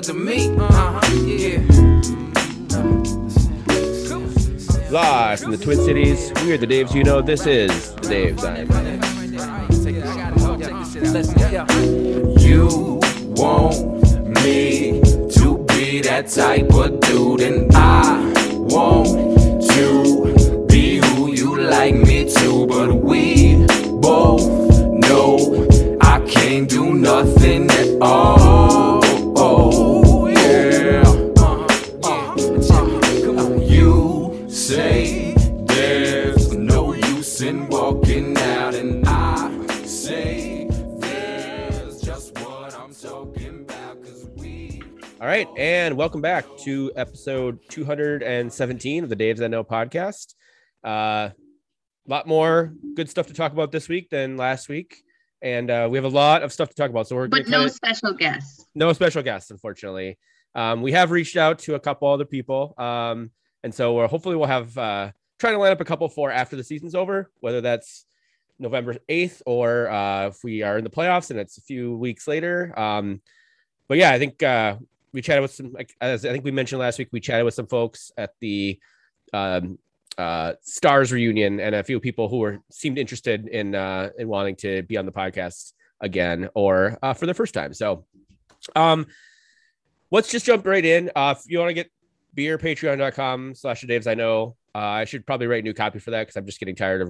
good to me. Live from the Twin Cities, we are the Daves you know. This is the Daves I know. You want me to be that type of dude, and I want to be who you like me to, but we both know I can't do nothing at all. Oh, yeah. You say there's no use in walking out, and I say there's just what I'm talking about. All right, and welcome back to episode 217 of the Daves I Know podcast. Lot more good stuff to talk about this week than last week, and we have a lot of stuff to talk about. So we're no special guests, unfortunately. We have reached out to a couple other people, and so we're hopefully we'll have trying to line up a couple for after the season's over, whether that's November 8th or if we are in the playoffs and it's a few weeks later. But yeah, I think we chatted with some, like, as I think we mentioned last week, we chatted with some folks at the Stars reunion, and a few people who seemed interested in wanting to be on the podcast again or for the first time. So let's just jump right in. If you want to get beer, patreon.com/Daves I know. I should probably write a new copy for that because I'm just getting tired of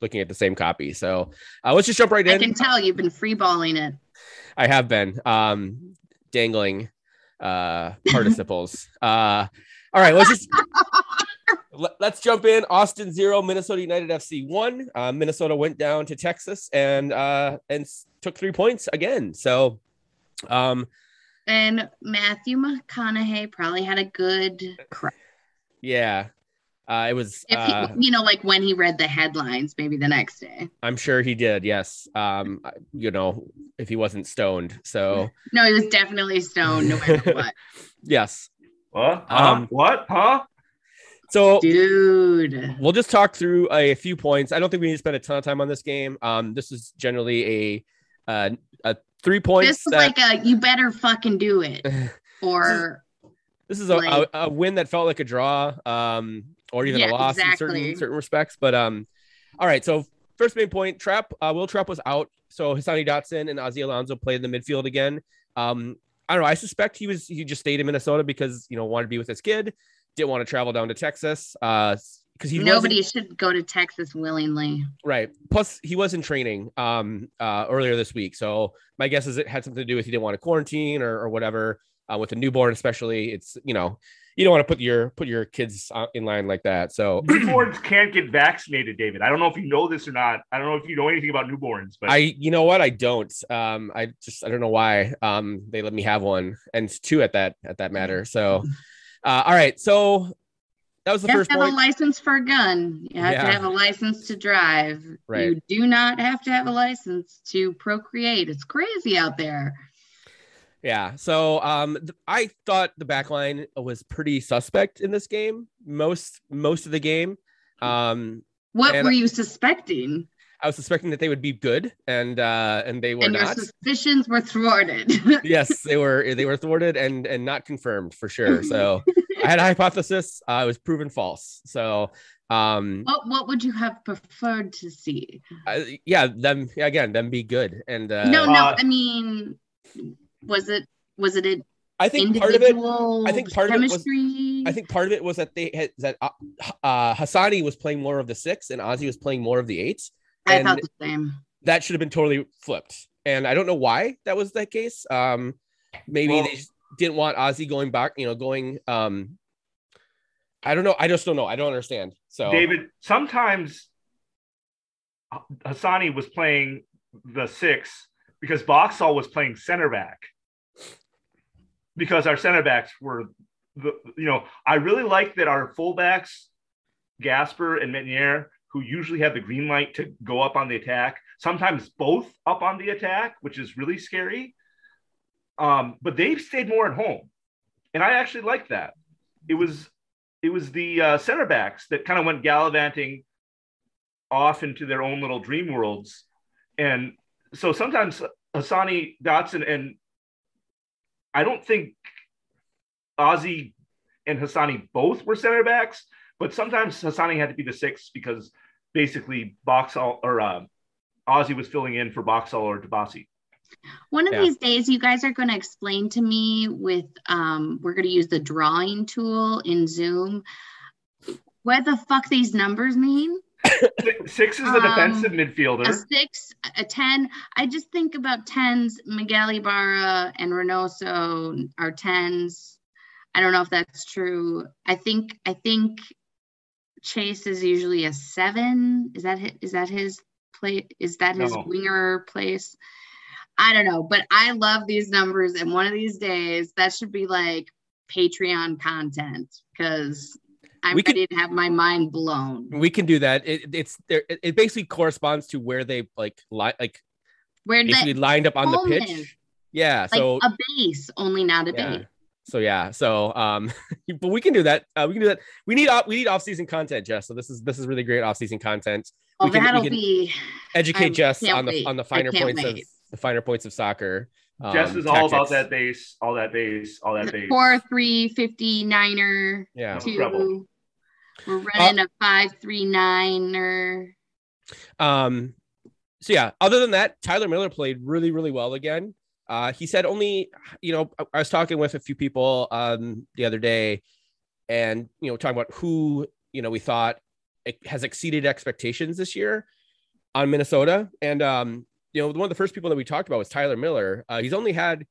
looking at the same copy. So let's just jump right in. I can tell you've been freeballing it. I have been dangling participles. All right, let's just. Let's jump in. Austin 0, Minnesota United FC 1. Minnesota went down to Texas and took 3 points again. So, and Matthew McConaughey probably had a good cry. Yeah, it was. If he, like when he read the headlines, maybe the next day. I'm sure he did. Yes. If he wasn't stoned. So no, he was definitely stoned. No matter what. Yes. What? What? Huh? So, dude, we'll just talk through a few points. I don't think we need to spend a ton of time on this game. This is generally a 3 points. This is that, like a you better fucking do it, or this is like, a win that felt like a draw, or even a loss in certain respects. But all right. So first main point, Will Trapp was out, so Hassani Dotson and Ozzy Alonso played in the midfield again. I don't know. I suspect he just stayed in Minnesota because wanted to be with his kid. Didn't want to travel down to Texas because nobody should go to Texas willingly. Right. Plus, he was in training earlier this week, so my guess is it had something to do with he didn't want to quarantine or whatever with a newborn, especially. It's you don't want to put your kids in line like that. So newborns can't get vaccinated, David. I don't know if you know this or not. I don't know if you know anything about newborns, but I don't. I don't know why they let me have one and two at that matter. So. All right, so that was the first point. You have to have a license for a gun. You have to have a license to drive. Right. You do not have to have a license to procreate. It's crazy out there. Yeah, so I thought the back line was pretty suspect in this game, most of the game. What were you suspecting? I was suspecting that they would be good, and they were not. And your suspicions were thwarted. Yes, they were thwarted and not confirmed for sure. So I had a hypothesis. It was proven false. So what would you have preferred to see? Them be good. And I mean, was it? I think part of it was that they had that Hassani was playing more of the six and Ozzy was playing more of the eight. And I thought the same. That should have been totally flipped. And I don't know why that was the case. They just didn't want Ozzy going back, I don't know. I just don't know. I don't understand. So David, sometimes Hassani was playing the six because Boxall was playing center back because our center backs were, I really like that our fullbacks, Gasper and Menier, who usually have the green light to go up on the attack, sometimes both up on the attack, which is really scary. But they've stayed more at home. And I actually like that. It was the center backs that kind of went gallivanting off into their own little dream worlds. And so sometimes Hassani Dotson, and I don't think Ozzy and Hassani both were center backs, but sometimes Hassani had to be the sixth because basically Boxall or Ozzy was filling in for Boxall or Tabasi. One of these days, you guys are going to explain to me with, we're going to use the drawing tool in Zoom, what the fuck these numbers mean. Six is a defensive midfielder. A 6, a 10. I just think about 10s. Miguel Ibarra and Reynoso are 10s. I don't know if that's true. I think Chase is usually a 7. Is that his play? Is that his winger place? I don't know, but I love these numbers, and one of these days that should be like Patreon content because I'm ready to have my mind blown. We can do that. It's there. It basically corresponds to where they where they lined up on the pitch. Yeah, so a base, only not a base. So but we can do that. We can do that. We need off-season content, Jess. So this is really great off-season content. Oh, we can educate Jess on the finer points of. The finer points of soccer. Jess is all about that base, all that base, all that base. 4-3-59er. Yeah. 2. We're running a 5-3-9er. So yeah. Other than that, Tyler Miller played really, really well again. He said only, I was talking with a few people the other day, and talking about who we thought has exceeded expectations this year on Minnesota, and one of the first people that we talked about was Tyler Miller. He's only had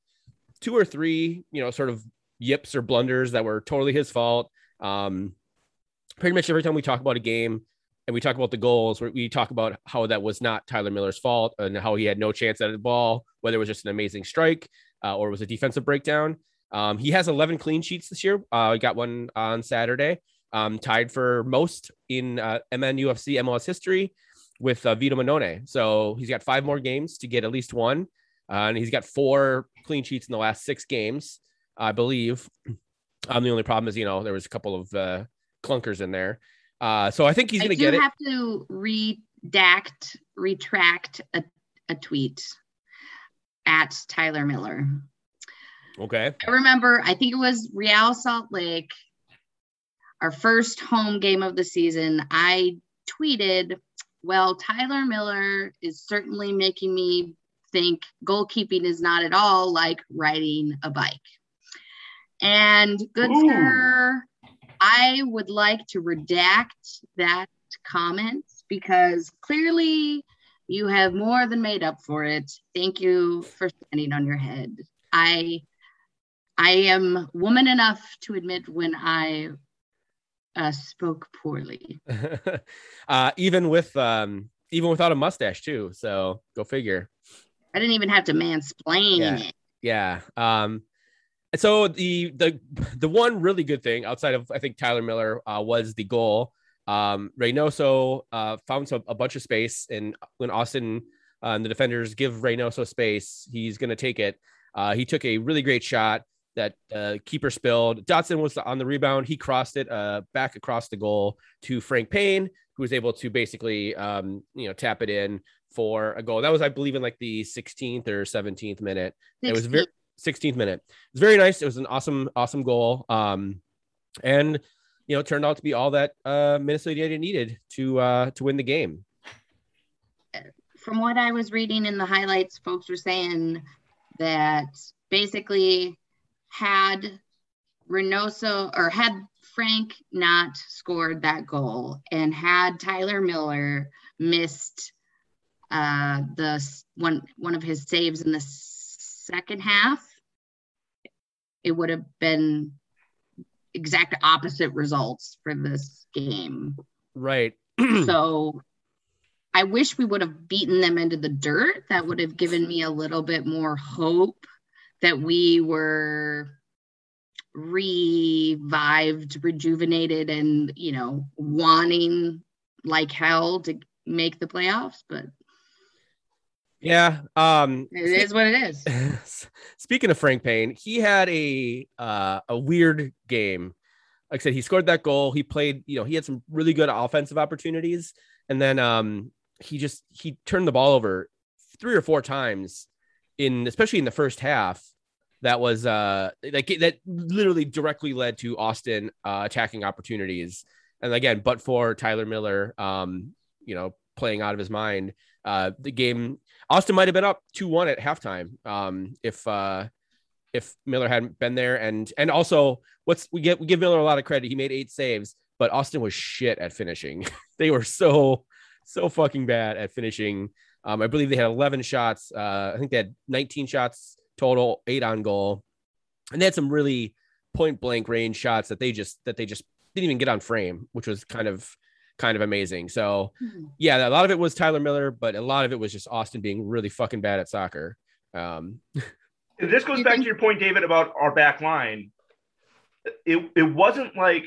2 or 3, sort of yips or blunders that were totally his fault. Pretty much every time we talk about a game and we talk about the goals, we talk about how that was not Tyler Miller's fault and how he had no chance at the ball, whether it was just an amazing strike or it was a defensive breakdown. He has 11 clean sheets this year. He got one on Saturday, tied for most in MNUFC MLS history with Vito Manone. So he's got 5 more games to get at least one. And he's got 4 clean sheets in the last 6 games, I believe. The only problem is, there was a couple of clunkers in there. So I think he's going to get it. I have to retract a tweet at Tyler Miller. Okay. I remember, I think it was Real Salt Lake, our first home game of the season. I tweeted, well, Tyler Miller is certainly making me think goalkeeping is not at all like riding a bike. And good sir, I would like to redact that comment because clearly you have more than made up for it. Thank you for standing on your head. I am woman enough to admit when I spoke poorly. Even without a mustache too. So go figure. I didn't even have to mansplain it. Yeah. And so the one really good thing outside of, I think, Tyler Miller was the goal. Reynoso found a bunch of space, and when Austin and the defenders give Reynoso space, he's going to take it. He took a really great shot that keeper spilled. Dotson was on the rebound. He crossed it back across the goal to Fragapane, who was able to basically, tap it in for a goal. That was, I believe, in like the 16th or 17th minute. 16th. It was 16th minute. It was very nice. It was an awesome, awesome goal. And, it turned out to be all that Minnesota United needed to win the game. From what I was reading in the highlights, folks were saying that basically, had Reynoso or had Frank not scored that goal, and had Tyler Miller missed the one of his saves in the second half, it would have been exact opposite results for this game. Right. So I wish we would have beaten them into the dirt. That would have given me a little bit more hope that we were revived, rejuvenated, and, wanting like hell to make the playoffs. But yeah, it is what it is. Speaking of Fragapane, he had a weird game. Like I said, he scored that goal. He played, he had some really good offensive opportunities. And then he turned the ball over 3 or 4 times, especially in the first half, that was that literally directly led to Austin attacking opportunities. And again, but for Tyler Miller, playing out of his mind, the game, Austin might have been up 2-1 at halftime if Miller hadn't been there. And also, we give Miller a lot of credit. He made 8 saves, but Austin was shit at finishing. They were so fucking bad at finishing. I believe they had 11 shots. I think they had 19 shots total, 8 on goal, and they had some really point blank range shots that they just didn't even get on frame, which was kind of amazing. So yeah, a lot of it was Tyler Miller, but a lot of it was just Austin being really fucking bad at soccer. This goes back to your point, David, about our back line. It wasn't like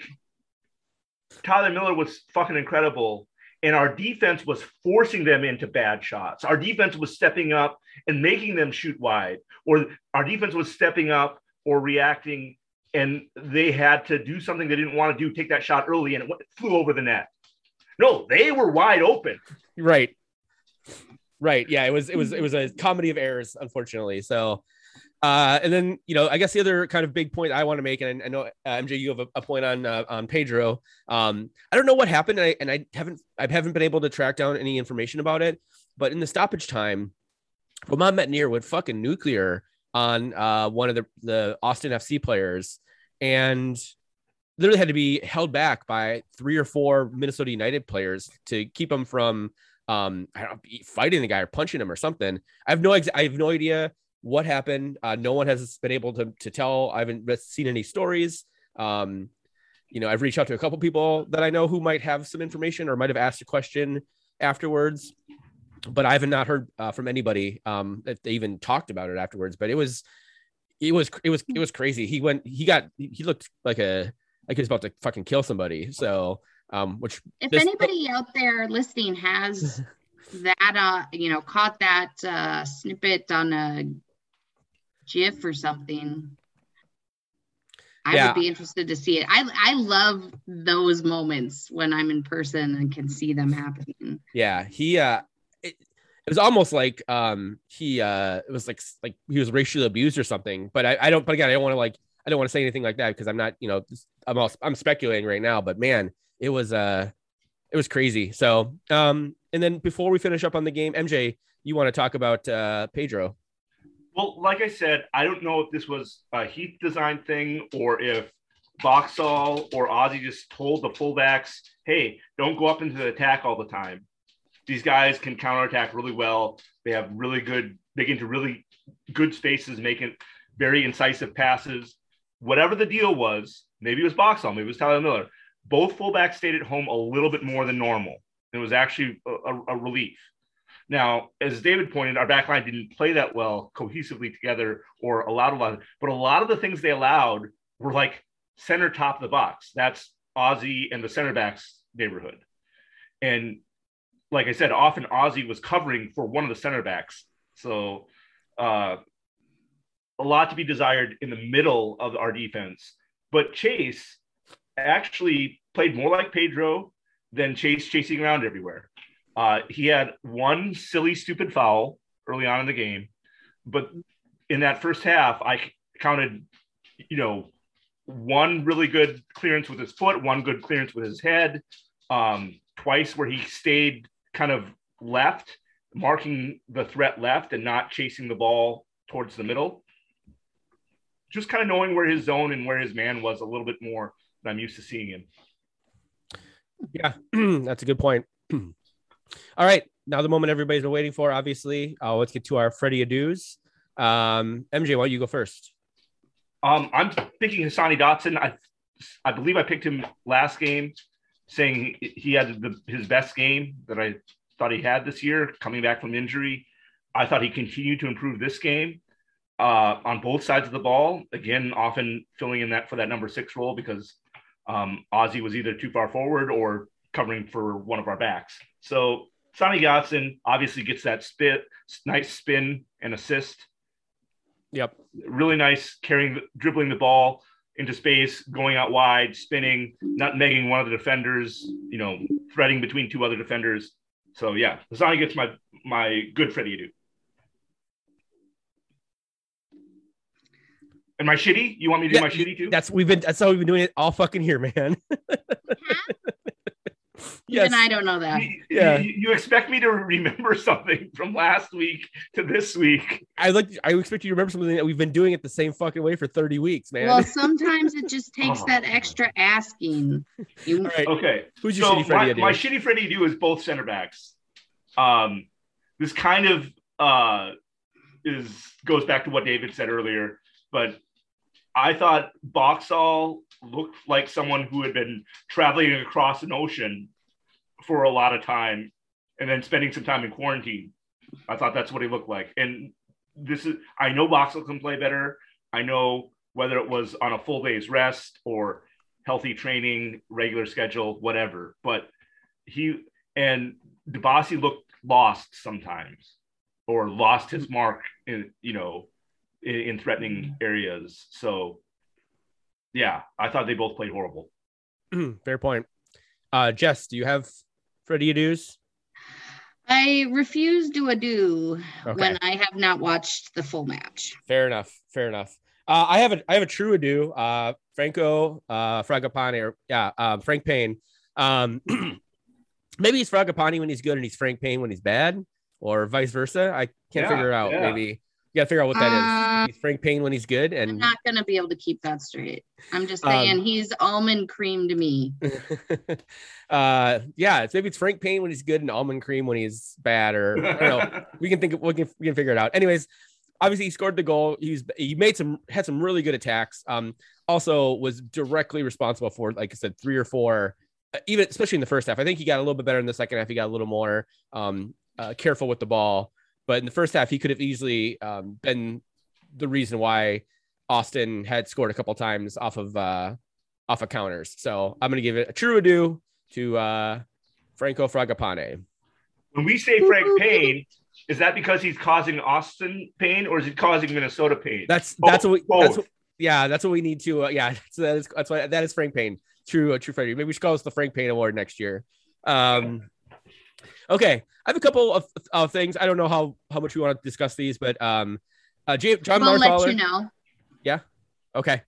Tyler Miller was fucking incredible and our defense was forcing them into bad shots. Our defense was stepping up and making them shoot wide, or our defense was stepping up or reacting and they had to do something they didn't want to do, take that shot early, and it flew over the net. No, they were wide open. Right. Yeah, it was a comedy of errors, unfortunately. So, and then, I guess the other kind of big point I want to make, and I know MJ, you have a point on Pedro. I don't know what happened, and I haven't been able to track down any information about it. But in the stoppage time, Roman Metnier went fucking nuclear on one of the Austin FC players, and literally had to be held back by 3 or 4 Minnesota United players to keep him from fighting the guy or punching him or something. I have no idea what happened. No one has been able to tell. I haven't seen any stories. I've reached out to a couple people that I know who might have some information or might have asked a question afterwards, but I have not heard from anybody that they even talked about it afterwards. But it was crazy. He looked like he was about to fucking kill somebody. So, which if anybody out there listening has that, caught that snippet on a GIF or something, I would be interested to see it. I love those moments when I'm in person and can see them happening. Yeah, he. It was almost like it was like he was racially abused or something. But I don't want to I don't want to say anything like that because I'm not, I'm speculating right now, but man, it was crazy. So, and then before we finish up on the game, MJ, you want to talk about Pedro? Well, like I said, I don't know if this was a Heath design thing or if Boxall or Ozzy just told the fullbacks, hey, don't go up into the attack all the time. These guys can counterattack really well. They have really good, they get into really good spaces, making very incisive passes. Whatever the deal was, maybe it was Boxall, maybe it was Tyler Miller. Both fullbacks stayed at home a little bit more than normal. It was actually a relief. Now, as David pointed, our back line didn't play that well cohesively together or allowed a lot. But a lot of the things they allowed were like center top of the box. That's Ozzy and the center back's neighborhood. And like I said, often Ozzy was covering for one of the center backs. So a lot to be desired in the middle of our defense. But Chase actually played more like Pedro than Chase chasing around everywhere. He had one silly, stupid foul early on in the game. But in that first half, I counted, one really good clearance with his foot, one good clearance with his head, twice where he stayed kind of left, marking the threat left and not chasing the ball towards the middle. Just kind of knowing where his zone and where his man was a little bit more than I'm used to seeing him. Yeah, that's a good point. All right. Now the moment everybody's been waiting for, obviously. Let's get to our Freddie Adoos. MJ, why don't you go first? I'm picking Hassani Dotson. I believe I picked him last game, saying he had his best game that I thought he had this year, coming back from injury. I thought he continued to improve this game. On both sides of the ball, again, often filling in that for that number 6 role because Ozzy was either too far forward or covering for one of our backs. So Sonny Dotson obviously gets that nice spin and assist. Yep. Really nice dribbling the ball into space, going out wide, spinning, nutmegging one of the defenders, threading between 2 other defenders. So yeah, Sonny gets my good Freddie Adu. Am I shitty? You want me to do my shitty too? That's how we've been doing it all fucking year, man. Yes. Even I don't know that. You expect me to remember something from last week to this week. I expect you to remember something that we've been doing it the same fucking way for 30 weeks, man. Well, sometimes it just takes that extra asking. All right. Okay. Who's your shitty Freddy idea? My shitty Freddy idea is both center backs. This kind of goes back to what David said earlier, but I thought Boxall looked like someone who had been traveling across an ocean for a lot of time and then spending some time in quarantine. I thought that's what he looked like. And I know Boxall can play better. I know whether it was on a full day's rest or healthy training, regular schedule, whatever, but he and DeBassi looked lost sometimes or lost his mark in threatening areas. So yeah, I thought they both played horrible. Fair point. Jess, do you have Freddy Adu's? I refuse to ado when I have not watched the full match. Fair enough. I have a true ado. Franco Fragapane, Frank Payne. Maybe he's Fragapane when he's good and he's Frank Payne when he's bad, or vice versa. I can't figure it out. Yeah. Maybe. You gotta figure out what that is. He's Frank Payne when he's good, and I'm not gonna be able to keep that straight. I'm just saying he's almond cream to me. Maybe it's Frank Payne when he's good and almond cream when he's bad, or I don't know. We can figure it out. Anyways, obviously he scored the goal. He had some really good attacks. Also was directly responsible for, like I said, three or four, even especially in the first half. I think he got a little bit better in the second half. He got a little more careful with the ball. But in the first half, he could have easily been the reason why Austin had scored a couple of times off of counters. So I'm going to give it a true adieu to Franco Fragapane. When we say Frank Payne, is that because he's causing Austin pain, or is it causing Minnesota pain? That's what we need to. So that's why that is Frank Payne. True Freddy. Maybe we should call this the Frank Payne Award next year. Okay, I have a couple of things. I don't know how much we want to discuss these, but John Marthaler. I'll let you know. Yeah. Okay.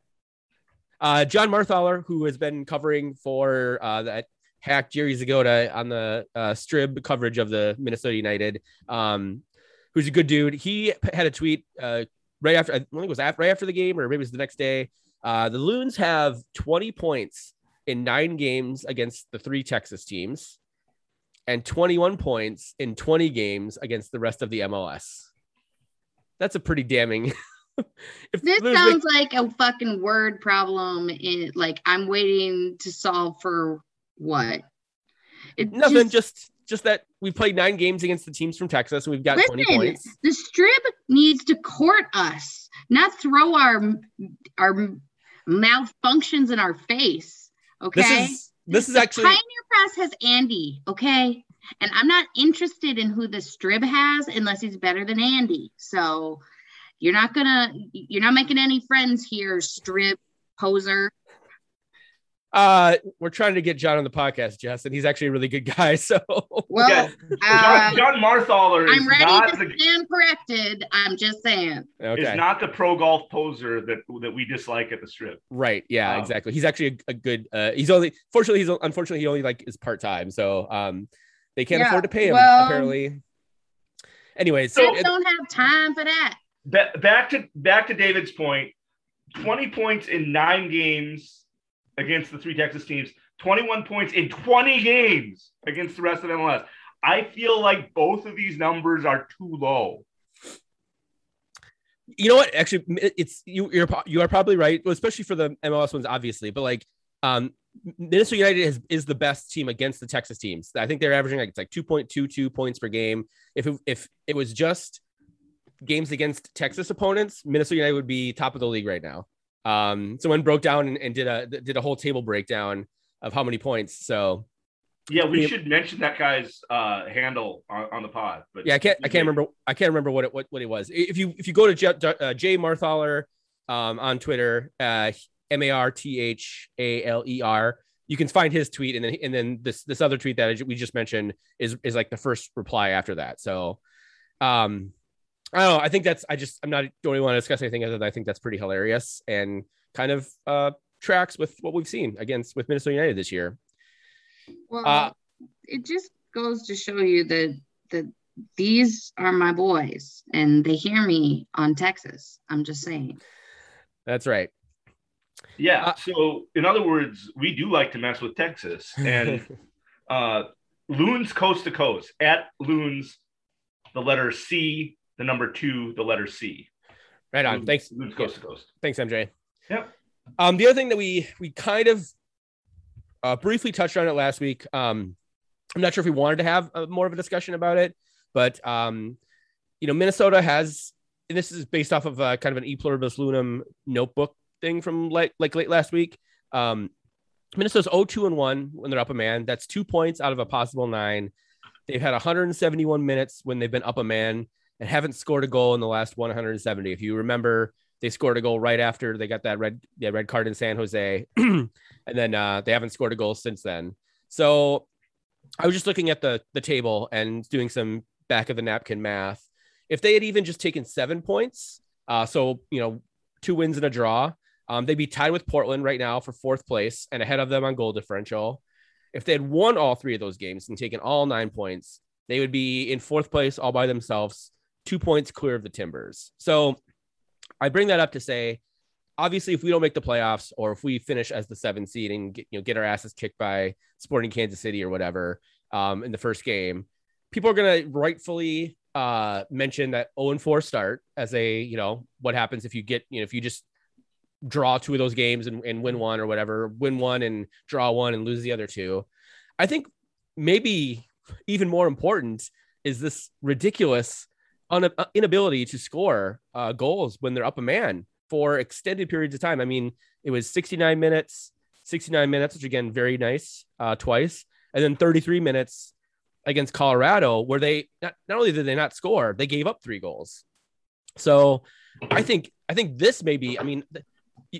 John Marthaler, who has been covering for that hack Jerry Zagoda on the Strib coverage of the Minnesota United, who's a good dude. He had a tweet right after. I think it was right after the game, or maybe it was the next day. The Loons have 20 points in 9 games against the 3 Texas teams, and 21 points in 20 games against the rest of the MLS. That's a pretty damning. This sounds like a fucking word problem. I'm waiting to solve for what? Nothing. Just that we played 9 games against the teams from Texas, and we've got 20 points. The Strib needs to court us, not throw our malfunctions in our face. Okay. This is actually Pioneer Press has Andy, okay? And I'm not interested in who the Strib has unless he's better than Andy. So you're not making any friends here, Strib poser. We're trying to get John on the podcast, Jess, and he's actually a really good guy. So John Marthaler is stand corrected. I'm just saying. Okay. It's not the pro golf poser that we dislike at the Strip. Right. Yeah, exactly. He's actually a good, unfortunately, he only is part-time. So, they can't afford to pay him apparently. Anyways. So I don't have time for that. Back to David's point, 20 points in 9 games against the 3 Texas teams, 21 points in 20 games against the rest of MLS. I feel like both of these numbers are too low. You know what? Actually, it's you are probably right, especially for the MLS ones, obviously. But Minnesota United is the best team against the Texas teams. I think they're averaging 2.22 points per game. If it was just games against Texas opponents, Minnesota United would be top of the league right now. Someone broke down and did a whole table breakdown of how many points. So yeah, we should mention that guy's handle on the pod. But yeah, I can't remember what it was. If you go to J Marthaler on Twitter, MARTHALER, you can find his tweet, and then this other tweet that we just mentioned is the first reply after that. So I don't know. I think that's, I'm not, don't even want to discuss anything other than I think that's pretty hilarious and kind of tracks with what we've seen against with Minnesota United this year. Well, it just goes to show you that these are my boys and they hear me on Texas. I'm just saying. That's right. Yeah. So in other words, we do like to mess with Texas and Loons Coast to Coast at Loons, the letter C, the number 2, the letter C. Right on. Thanks. Loons Coast to Coast. Thanks, MJ. Yep. The other thing that we kind of briefly touched on it last week. I'm not sure if we wanted to have more of a discussion about it, but Minnesota has, and this is based off of kind of an E Pluribus Lunum notebook thing from late last week. Minnesota's 0-2-1 when they're up a man. That's 2 points out of a possible 9. They've had 171 minutes when they've been up a man and haven't scored a goal in the last 170. If you remember, they scored a goal right after they got that red card in San Jose. And then they haven't scored a goal since then. So I was just looking at the table and doing some back of the napkin math. If they had even just taken 7 points, 2 wins and a draw, they'd be tied with Portland right now for 4th place and ahead of them on goal differential. If they had won all 3 of those games and taken all 9 points, they would be in 4th place all by themselves, 2 points clear of the Timbers. So I bring that up to say, obviously, if we don't make the playoffs or if we finish as the 7th seed and get our asses kicked by Sporting Kansas City or whatever in the first game, people are going to rightfully mention that 0-4 start as a, what happens if you get, if you just draw 2 of those games and win one or whatever, win one and draw one and lose the other 2. I think maybe even more important is this ridiculous inability to score goals when they're up a man for extended periods of time. I mean, it was 69 minutes, which again, very nice twice. And then 33 minutes against Colorado, where they not only did they not score, they gave up 3 goals. So I think this may be,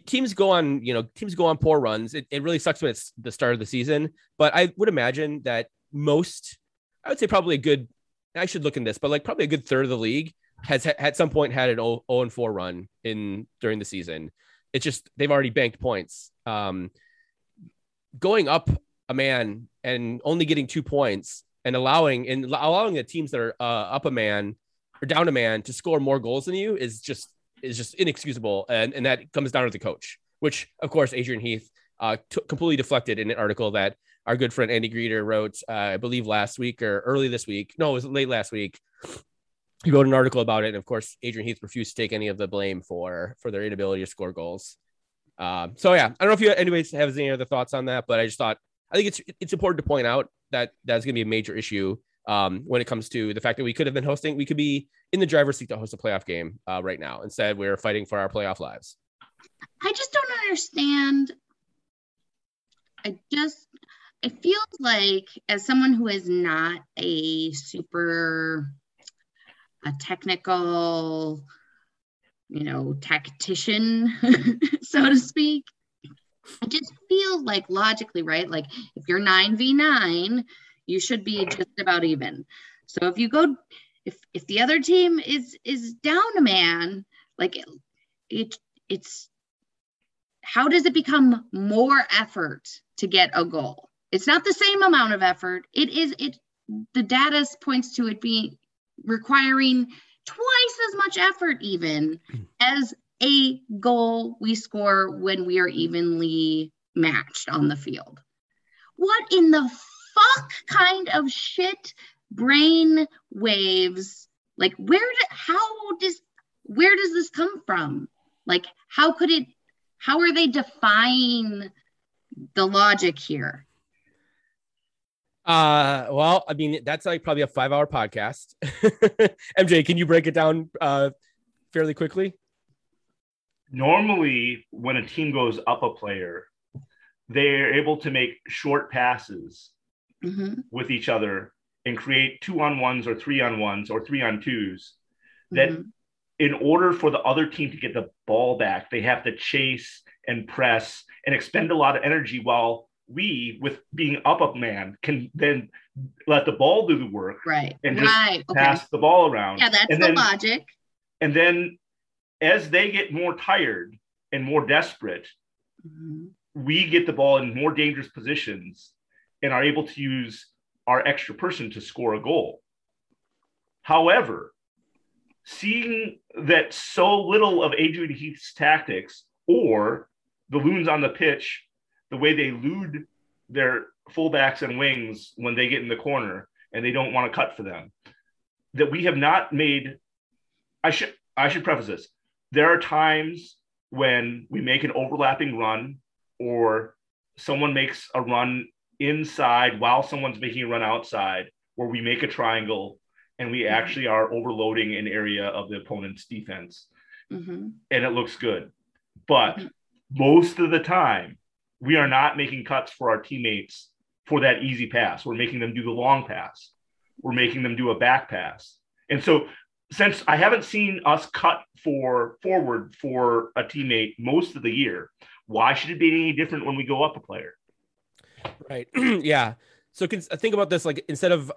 teams go on poor runs. It really sucks when it's the start of the season, but I would imagine that I would say probably a good, I should look in this, but like probably a good third of the league has at some point had an 0-4 run during the season. It's just, they've already banked points. Going up a man and only getting 2 points and allowing the teams that are up a man or down a man to score more goals than you is just inexcusable. And that comes down to the coach, which of course, Adrian Heath completely deflected in an article that our good friend Andy Greeter wrote, I believe last week or early this week. No, it was late last week. He wrote an article about it. And of course, Adrian Heath refused to take any of the blame for their inability to score goals. So yeah, I don't know if you anyways have any other thoughts on that, but I think it's important to point out that that's going to be a major issue when it comes to the fact that we could be in the driver's seat to host a playoff game right now. Instead, we're fighting for our playoff lives. I just don't understand. It feels like, as someone who is not a super technical, tactician, so to speak, it just feels like logically, right? Like if you're 9v9, you should be just about even. So if you go, if the other team is down a man, like it's how does it become more effort to get a goal? It's not the same amount of effort. The data points to it being requiring twice as much effort even as a goal we score when we are evenly matched on the field. What in the fuck kind of shit brain waves? Like where does this come from? Like how are they defying the logic here? Well, I mean, that's like probably a 5-hour podcast. MJ, can you break it down fairly quickly? Normally, when a team goes up a player, they're able to make short passes with each other and create 2-on-1s or 3-on-1s or 3-on-2s that in order for the other team to get the ball back, they have to chase and press and expend a lot of energy while we, with being up man, can then let the ball do the work, right? And just pass the ball around. Yeah, that's the logic. And then as they get more tired and more desperate, mm-hmm. we get the ball in more dangerous positions and are able to use our extra person to score a goal. However, seeing that so little of Adrian Heath's tactics or the loons on the pitch, the way they elude their fullbacks and wings when they get in the corner and they don't want to cut for them, that we have not made – I should preface this. There are times when we make an overlapping run or someone makes a run inside while someone's making a run outside, where we make a triangle and we mm-hmm. actually are overloading an area of the opponent's defense. Mm-hmm. And it looks good. But mm-hmm. most of the time, we are not making cuts for our teammates for that easy pass. We're making them do the long pass. We're making them do a back pass. And so since I haven't seen us cut for forward for a teammate most of the year, why should it be any different when we go up a player? Right. Yeah. So think about this, like, instead of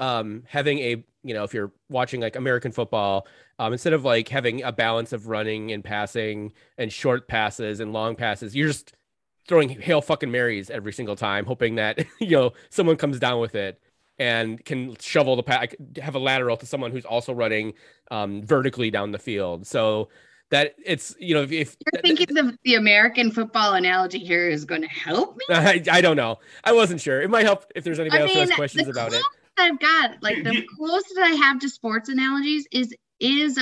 having a, you know, if you're watching like American football, instead of like having a balance of running and passing and short passes and long passes, you're just throwing Hail fucking Marys every single time, hoping that, you know, someone comes down with it and can shovel the pack, have a lateral to someone who's also running vertically down the field. So that it's, you know, if you're thinking the American football analogy here is going to help me. I don't know. I wasn't sure. It might help if there's anybody else who has questions about it. I've got like the closest I have to sports analogies is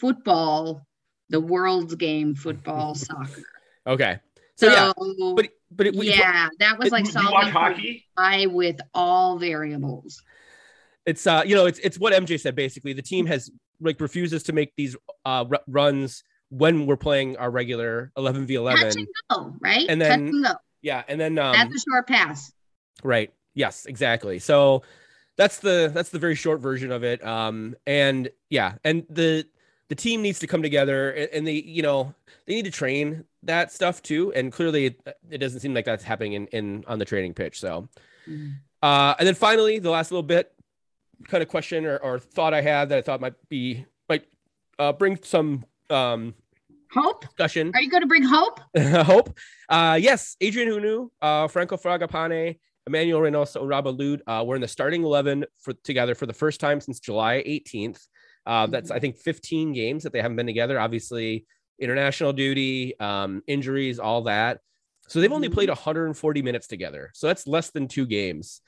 football, the world's game, football, soccer. Okay. So yeah. That was like solving hockey with all variables. It's it's what MJ said. Basically, the team has like refuses to make these runs when we're playing our regular 11v11. Touch and go, right? And then touch and go. Yeah, and then that's a short pass. Right. Yes. Exactly. So that's the very short version of it. The team needs to come together, and they need to train that stuff too. And clearly, it doesn't seem like that's happening on the training pitch. So, and then finally, the last little bit, kind of question or thought I had that I thought might bring some hope discussion. Are you going to bring hope? Hope. Yes, Adrian Hunu, Franco Fragapane, Emmanuel Reynoso, Raba Lude were in the starting 11 together for the first time since July 18th. That's, I think, 15 games that they haven't been together. Obviously, international duty, injuries, all that. So they've only played 140 minutes together. So that's less than 2 games.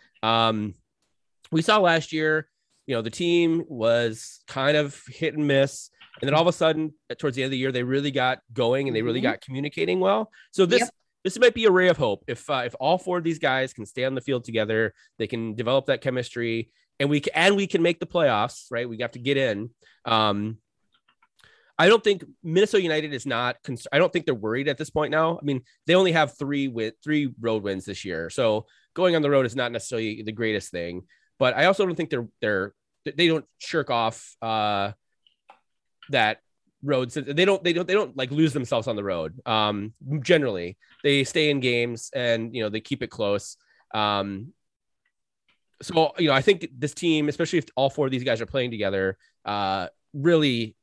We saw last year, you know, the team was kind of hit and miss. And then all of a sudden, towards the end of the year, they really got going and they really got communicating well. So this might be a ray of hope. If all 4 of these guys can stay on the field together, they can develop that chemistry. And we can make the playoffs, right? We have to get in. I don't think Minnesota United is not. I don't think they're worried at this point now. I mean, they only have 3 road wins this year, so going on the road is not necessarily the greatest thing. But I also don't think they don't shirk off that road. So they don't like lose themselves on the road. Generally, they stay in games and they keep it close. So, I think this team, especially if all 4 of these guys are playing together, really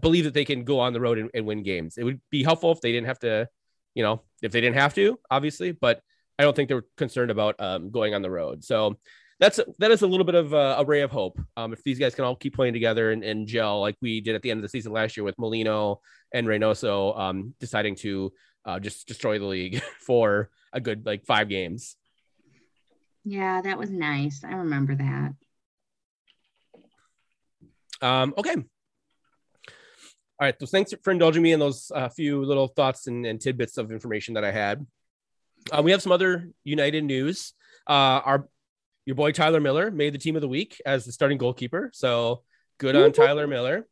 believe that they can go on the road and win games. It would be helpful if they didn't have to, obviously, but I don't think they were concerned about going on the road. So that is a little bit of a ray of hope. If these guys can all keep playing together and gel like we did at the end of the season last year with Molino and Reynoso deciding to just destroy the league for a good 5 games. Yeah, that was nice. I remember that. Okay. All right. So thanks for indulging me in those few little thoughts and tidbits of information that I had. We have some other United news. Your boy Tyler Miller made the team of the week as the starting goalkeeper. So good on Tyler Miller.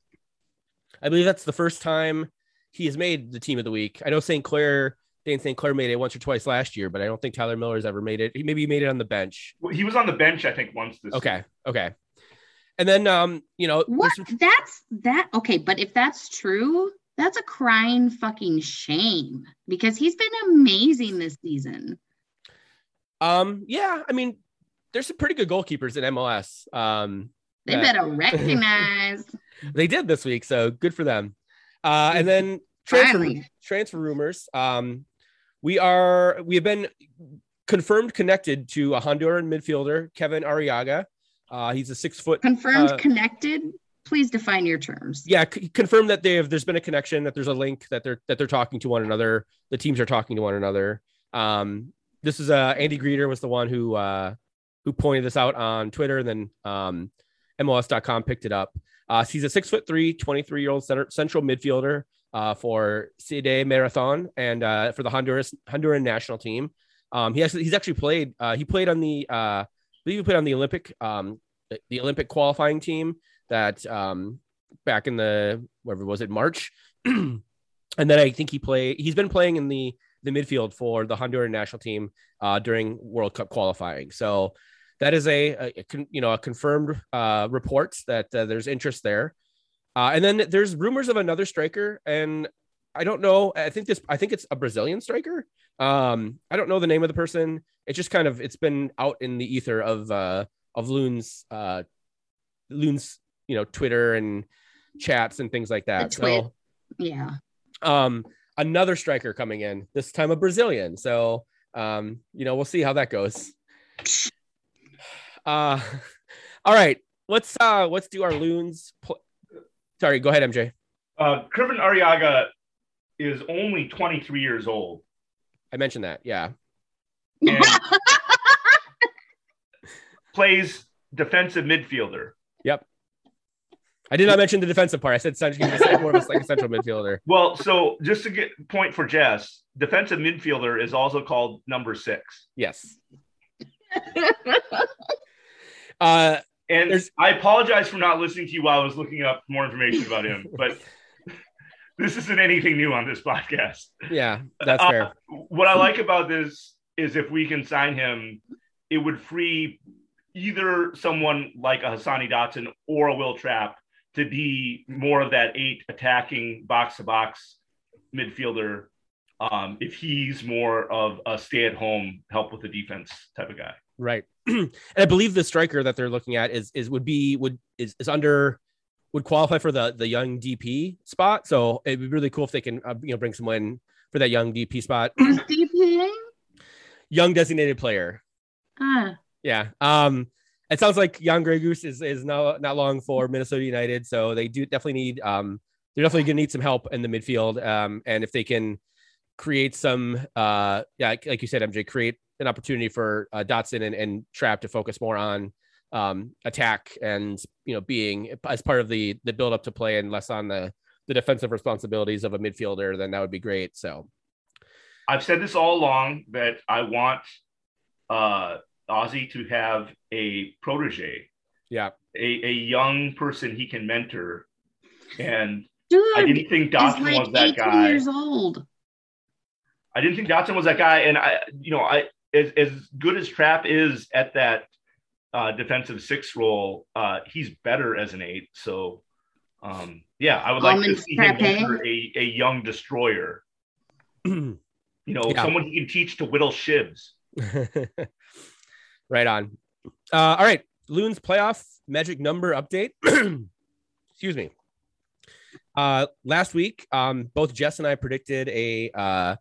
I believe that's the first time he has made the team of the week. I know St. Clair made it once or twice last year, but I don't think Tyler Miller's ever made it. Maybe he made it on the bench. Well, he was on the bench, I think, once this season. Okay. And then, what? Okay, but if that's true, that's a crying fucking shame because he's been amazing this season. Yeah, I mean, there's some pretty good goalkeepers in MLS. They better recognize. They did this week, so good for them. And then transfer rumors. We have been confirmed connected to a Honduran midfielder, Kervin Arriaga. He's a 6 foot. Confirmed connected. Please define your terms. Yeah, confirm that there's been a connection, that there's a link, that they're talking to one another. The teams are talking to one another. This is Andy Greeter was the one who pointed this out on Twitter, and then MLS.com picked it up. He's a 6'3", 23-year-old central midfielder for Cide Marathon and for the Honduran national team. He's actually played. He played on the Olympic qualifying team that back in March, and then I think he's been playing in the midfield for the Honduran national team during World Cup qualifying. So that is a confirmed report that there's interest there. And then there's rumors of another striker, and I don't know. I think it's a Brazilian striker. I don't know the name of the person. It's just it's been out in the ether of Loon's, Twitter and chats and things like that. So yeah. Another striker coming in, this time a Brazilian. So, we'll see how that goes. All right. Let's do our Loons. Sorry, go ahead, MJ. Kervin Arriaga is only 23 years old. I mentioned that. Yeah. And plays defensive midfielder. Yep. I did not mention the defensive part. I said more of a central midfielder. Well, so just to get point for Jess, defensive midfielder is also called number 6. Yes. And I apologize for not listening to you while I was looking up more information about him, but this isn't anything new on this podcast. Yeah, that's fair. What I like about this is if we can sign him, it would free either someone like a Hassani Dotson or a Will Trapp to be more of that 8 attacking box-to-box midfielder if he's more of a stay-at-home, help with the defense type of guy. Right. And I believe the striker that they're looking at would qualify for the young DP spot. So it'd be really cool if they can bring someone in for that young DP spot. DP? Young designated player. Yeah. It sounds like Jan Gregus is not long for Minnesota United, so they do definitely need they're definitely going to need some help in the midfield. And if they can create some like you said, MJ, create an opportunity for Dotson and Trapp to focus more on attack and being as part of the build up to play and less on the defensive responsibilities of a midfielder, then that would be great. So I've said this all along that I want Ozzy to have a protege, a young person he can mentor, and I didn't think Dotson was that guy. Years old. I didn't think Dotson was that guy, and I as good as Trapp is at that defensive 6 role, he's better as an 8. So, I would like to see him for a young destroyer. Someone he can teach to whittle shivs. Right on. All right, Loons playoff magic number update. Excuse me. Last week, both Jess and I predicted a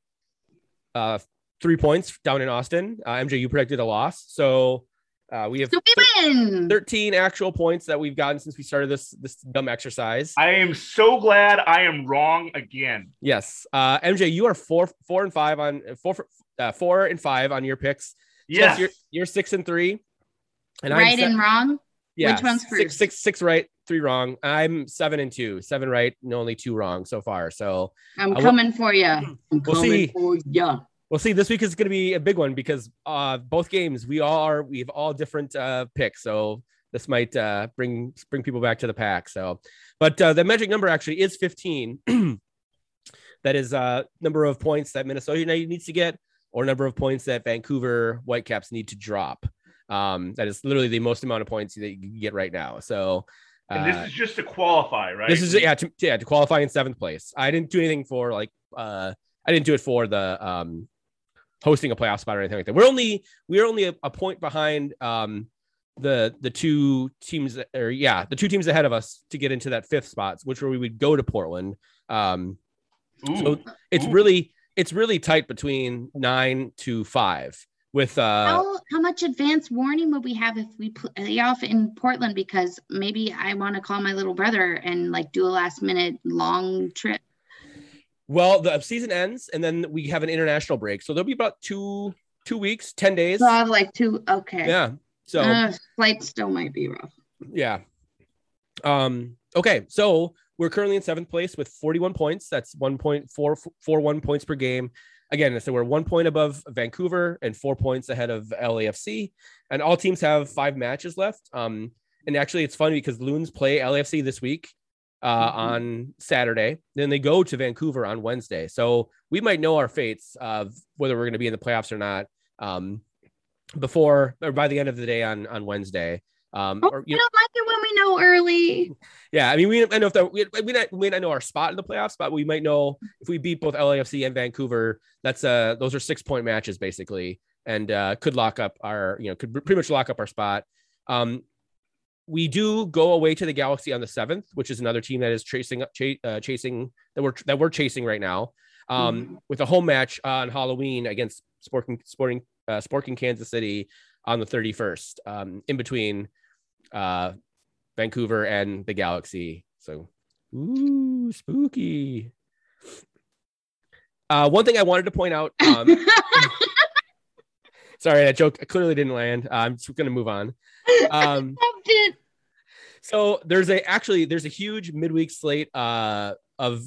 3 points down in Austin. MJ, you predicted a loss. So we have 13 actual points that we've gotten since we started this dumb exercise. I am so glad I am wrong again. Yes. MJ, you are 4-5 on 4-5 on your picks. Yes. You're 6-3. And right and wrong. Yeah. Which one's first? Six right, 3 wrong. I'm 7-2, 7 right, and only 2 wrong so far. So I'm coming for you. We'll see. This week is going to be a big one because both games we have all different picks. So this might bring people back to the pack. So, but the magic number actually is 15. That is number of points that Minnesota United needs to get, or number of points that Vancouver Whitecaps need to drop. That is literally the most amount of points that you can get right now. So, and this is just to qualify, right? This is to qualify in 7th place. I didn't do anything for I didn't do it for the hosting a playoff spot or anything like that. We're only a point behind the two teams that are, the two teams ahead of us to get into that fifth spot, which where we would go to Portland. So it's really tight between 9 to 5 with how much advance warning would we have if we play off in Portland? Because maybe I want to call my little brother and like do a last minute long trip. Well, the season ends and then we have an international break. So there'll be about two weeks, 10 days. So I have like two. Okay. Yeah. So flight still might be rough. Yeah. Okay. So we're currently in seventh place with 41 points. That's 1.441 points per game. Again, so we're 1 point above Vancouver and 4 points ahead of LAFC, and all teams have 5 matches left. And actually it's funny because Loons play LAFC this week on Saturday, then they go to Vancouver on Wednesday. So we might know our fates of whether we're going to be in the playoffs or not before or by the end of the day on Wednesday. You don't like it when we know early. Yeah, I mean, we might not know our spot in the playoffs, but we might know if we beat both LAFC and Vancouver. That's those are 6-point matches basically, and could lock up our pretty much lock up our spot. We do go away to the Galaxy on the 7th, which is another team that is chasing right now, with a home match on Halloween against Sporting Kansas City on the 31st. In between. Vancouver and the Galaxy. So, ooh, spooky. One thing I wanted to point out. Sorry, that joke clearly didn't land. I'm just going to move on. So there's a huge midweek slate of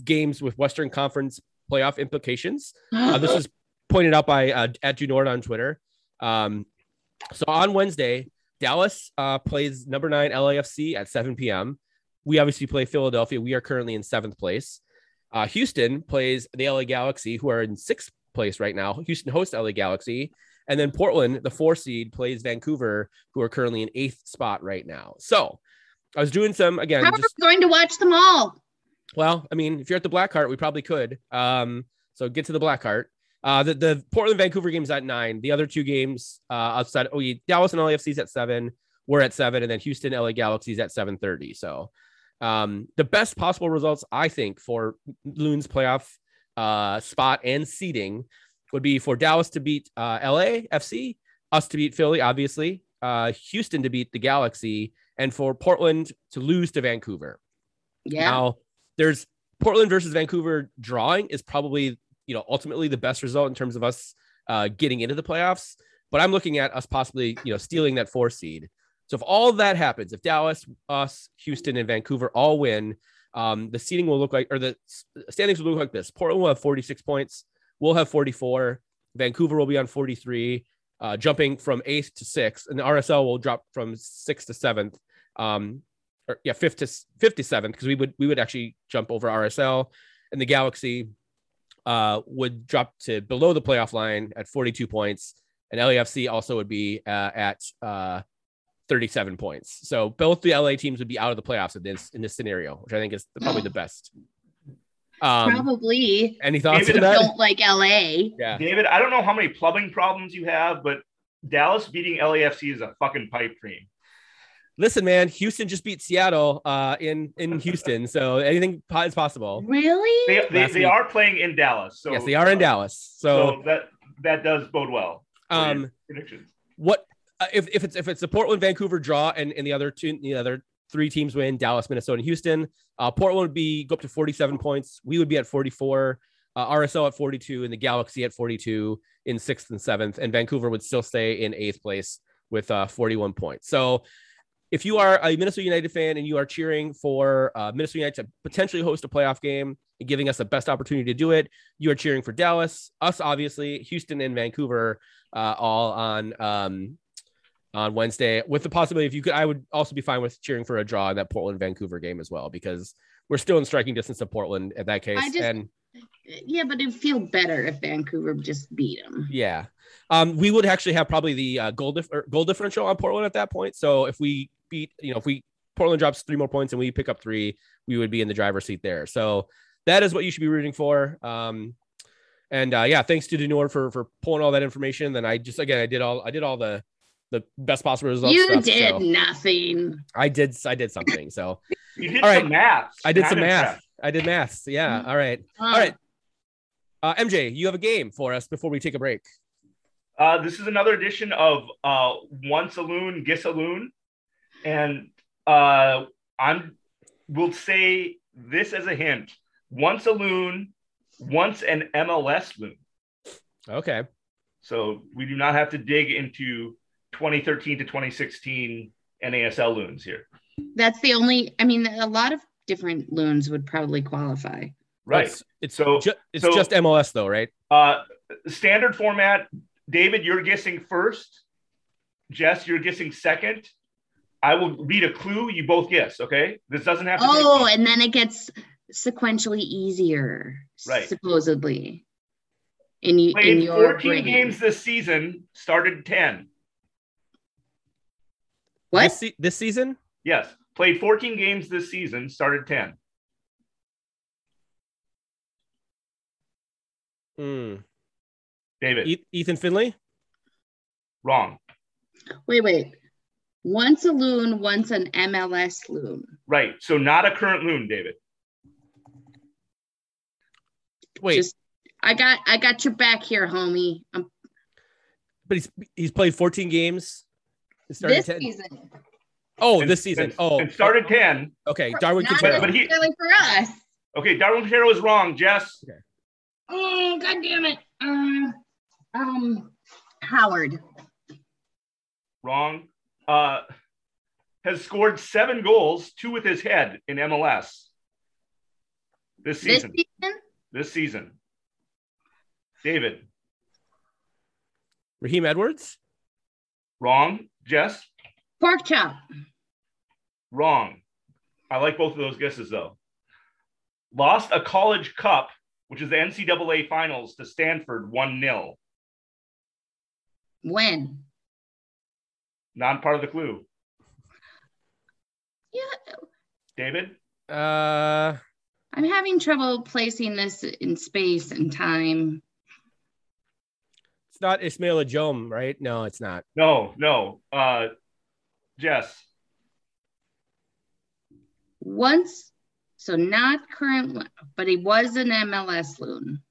games with Western Conference playoff implications. This was pointed out by @Junord on Twitter. So on Wednesday, Dallas plays number 9 LAFC at 7 p.m. We obviously play Philadelphia. We are currently in 7th place. Houston plays the LA Galaxy, who are in 6th place right now. Houston hosts LA Galaxy. And then Portland, the 4 seed, plays Vancouver, who are currently in 8th spot right now. So I was doing some, again. How are we going to watch them all? Well, I mean, if you're at the Blackheart, we probably could. So get to the Blackheart. The Portland-Vancouver game's at 9. The other two games outside, Dallas and LAFC's at 7. We're at 7. And then Houston, LA Galaxy's at 7:30. So the best possible results, I think, for Loon's playoff spot and seeding would be for Dallas to beat LAFC, us to beat Philly, obviously, Houston to beat the Galaxy, and for Portland to lose to Vancouver. Yeah. Now, there's Portland versus Vancouver drawing is probably, ultimately the best result in terms of us getting into the playoffs. But I'm looking at us possibly, stealing that 4 seed. So if all that happens, if Dallas, us, Houston, and Vancouver all win, the seeding will look like, or the standings will look like this. Portland will have 46 points. We'll have 44. Vancouver will be on 43, jumping from 8th to 6th, and the RSL will drop from 6th to 7th, 5th to 57th, because we would actually jump over RSL, and the Galaxy would drop to below the playoff line at 42 points, and LAFC also would be at 37 points. So both the LA teams would be out of the playoffs in this scenario, which I think is probably the best. Probably. Any thoughts on that? Don't like LA. Yeah. David, I don't know how many plumbing problems you have, but Dallas beating LAFC is a fucking pipe dream. Listen, man, Houston just beat Seattle in Houston, so anything is possible. Really? They are playing in Dallas. So yes, they are in Dallas. So that does bode well. Predictions. What if it's a Portland-Vancouver draw and the other three teams win, Dallas, Minnesota, and Houston. Portland would go up to 47 points. We would be at 44, RSL at 42, and the Galaxy at 42 in 6th and 7th. And Vancouver would still stay in 8th place with 41 points. So if you are a Minnesota United fan and you are cheering for Minnesota United to potentially host a playoff game and giving us the best opportunity to do it, you are cheering for Dallas, us, obviously, Houston, and Vancouver all on Wednesday, with the possibility, if you could, I would also be fine with cheering for a draw in that Portland-Vancouver game as well, because we're still in striking distance of Portland at that case. But it'd feel better if Vancouver just beat them. Yeah. We would actually have probably the goal differential on Portland at that point. So if we beat, Portland drops 3 more points and we pick up 3, we would be in the driver's seat there. So that is what you should be rooting for. Thanks to Junord for pulling all that information. Then I did all the the best possible results. You did nothing. I did something. So you did some math. I did math. Yeah. All right. All right. MJ, you have a game for us before we take a break. This is another edition of Once a Loon, Gis a Loon. And we'll say this as a hint. Once a loon, once an MLS loon. Okay. So we do not have to dig into 2013 to 2016 NASL loons here. That's the only, I mean, a lot of different loons would probably qualify. Right. It's just MLS though, right? Standard format. David, you're guessing first. Jess, you're guessing second. I will read a clue. You both guess. Okay. This doesn't have to. Oh, and then it gets sequentially easier. Right. Supposedly. Played 14 games this season, started 10. What? This season? Yes. Played 14 games this season, started 10. David. Ethan Finlay? Wrong. Wait. Once a loon, once an MLS loon. Right. So not a current loon, David. Wait. I got your back here, homie. But he's played 14 games. This 10. Season. Oh, this season. Oh, and started 10. Okay, Darwin Katero. But he for us. Okay, Darwin Katero was wrong, Jess. Okay. Oh, God damn it. Howard. Wrong. Has scored 7 goals, 2 with his head in MLS. This season. David. Raheem Edwards? Wrong. Jess? Pork chop. Wrong. I like both of those guesses, though. Lost a college cup, which is the NCAA finals, to Stanford 1-0. When? Not part of the clue. Yeah. David? I'm having trouble placing this in space and time. It's not Ismail Ajom, right? No, it's not. No. Jess. Once, so not current, but he was an MLS loon.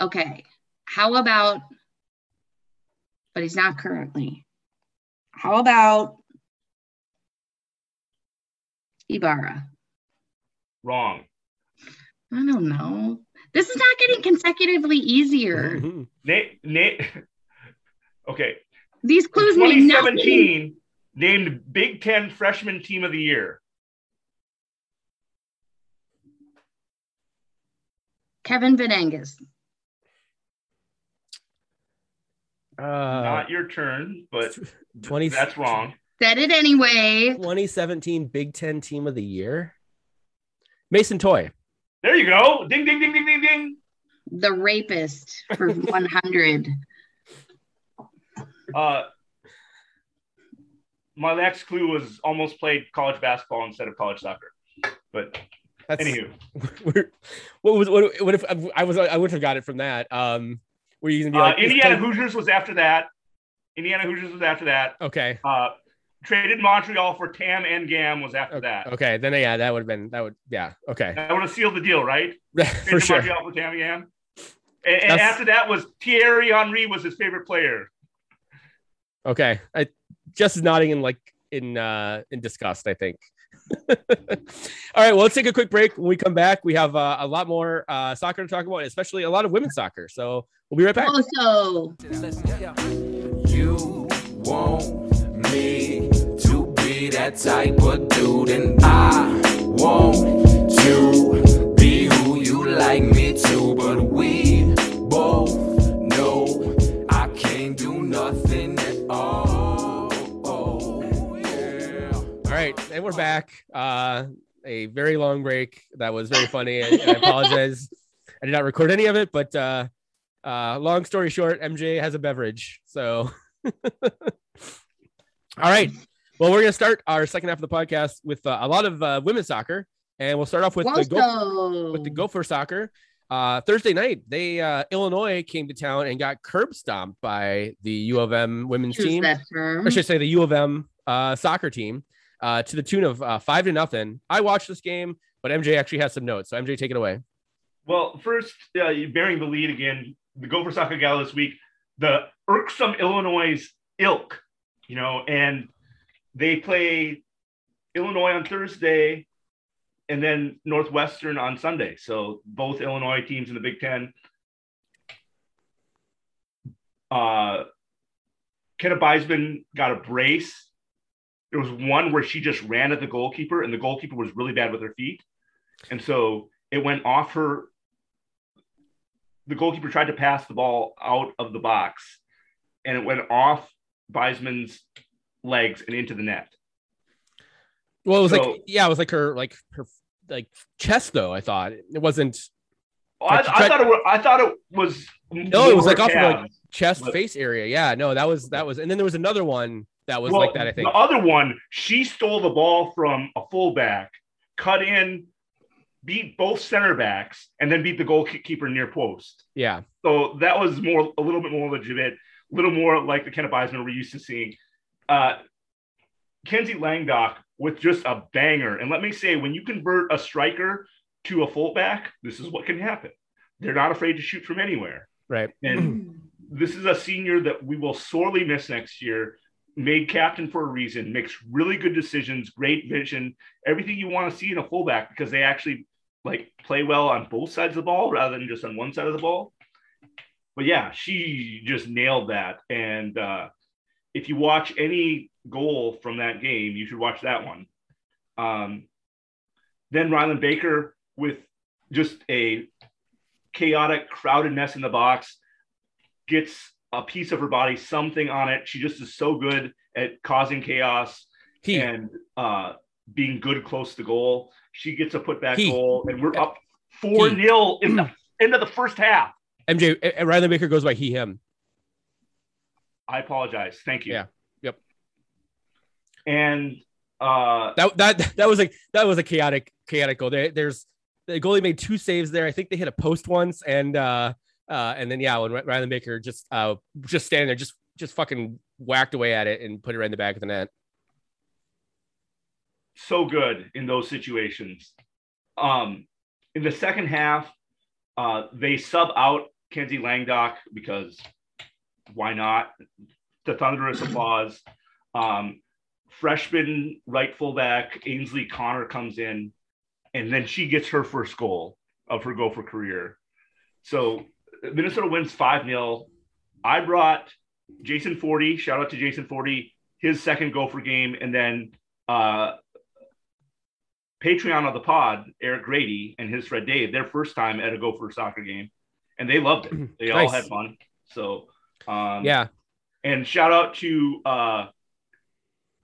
Okay. How about, but he's not currently. How about Ibarra? Wrong. I don't know. This is not getting consecutively easier. Mm-hmm. Okay. These clues mean nothing. 2017 named Big Ten Freshman Team of the Year. Kevin Venangas. Not your turn, but that's wrong. Said it anyway. 2017 Big Ten Team of the Year. Mason Toy. There you go. Ding, ding, ding, ding, ding, ding. The rapist for 100. My next clue was almost played college basketball instead of college soccer. But anywho. What if I would have got it from that? Were you going to be like Hoosiers was after that. Indiana Hoosiers was after that. Okay. Traded Montreal for Tam and Gam was after that. Okay, then yeah, that would. Okay. I want to seal the deal, right? For sure. Montreal for Tam and Gam. And after that was Thierry Henry was his favorite player. Okay, I just is nodding in like in disgust, I think. All right, well, let's take a quick break. When we come back, we have a lot more soccer to talk about, especially a lot of women's soccer. So we'll be right back. Also, you won't. Me to be that type of dude, and I want to be who you like me to, but we both know I can't do nothing at all. Oh, yeah. All right, and we're back. A very long break that was very funny, and I apologize. I did not record any of it, but long story short, MJ has a beverage, so. All right. Well, we're going to start our second half of the podcast with a lot of women's soccer, and we'll start off with the Gopher soccer. Thursday night, Illinois came to town and got curb stomped by the U of M women's team. I should say the U of M soccer team to the tune of 5-0. I watched this game, but MJ actually has some notes. So MJ, take it away. Well, first, bearing the lead again, the Gopher Soccer Gala this week, the irksome Illinois ilk, and they play Illinois on Thursday and then Northwestern on Sunday. So both Illinois teams in the Big Ten. Kenna Bisman got a brace. There was one where she just ran at the goalkeeper, and the goalkeeper was really bad with her feet. And so it went off her. The goalkeeper tried to pass the ball out of the box, and it went off Bisman's legs and into the net. Well, it was her chest, though. I thought it wasn't. I thought it was. No, it was off of her chest, face area. Yeah, no, that was. And then there was another one that was like that. I think the other one, she stole the ball from a fullback, cut in, beat both center backs, and then beat the goalkeeper near post. Yeah. So that was a little bit more legitimate, a little more like the Kenna Bisman we're used to seeing. Mackenzie Langdock with just a banger. And let me say, when you convert a striker to a fullback, this is what can happen. They're not afraid to shoot from anywhere. Right. And this is a senior that we will sorely miss next year. Made captain for a reason, makes really good decisions, great vision, everything you want to see in a fullback, because they actually play well on both sides of the ball rather than just on one side of the ball. But yeah, she just nailed that. And if you watch any goal from that game, you should watch that one. Then Rylan Baker with just a chaotic, crowded mess in the box gets a piece of her body, something on it. She just is so good at causing chaos and being good close to goal. She gets a putback goal, and we're up 4-0 in the end of the first half. MJ, Rylan Baker goes by he, him. I apologize. Thank you. Yeah. Yep. And that was a chaotic goal. There's the goalie made two saves there. I think they hit a post once, and then when Rylan Baker just standing there, just fucking whacked away at it and put it right in the back of the net. So good in those situations. In the second half, they sub out Mackenzie Langdock because why not? The thunderous applause. Freshman right fullback Ainsley Connor comes in, and then she gets her first goal of her Gopher career. So Minnesota wins 5-0. I brought Jason Forty. Shout out to Jason Forty, his second Gopher game. And then Patreon of the pod, Eric Grady and his friend Dave, their first time at a Gopher soccer game. And they loved it. They all had fun. So, yeah. And shout out to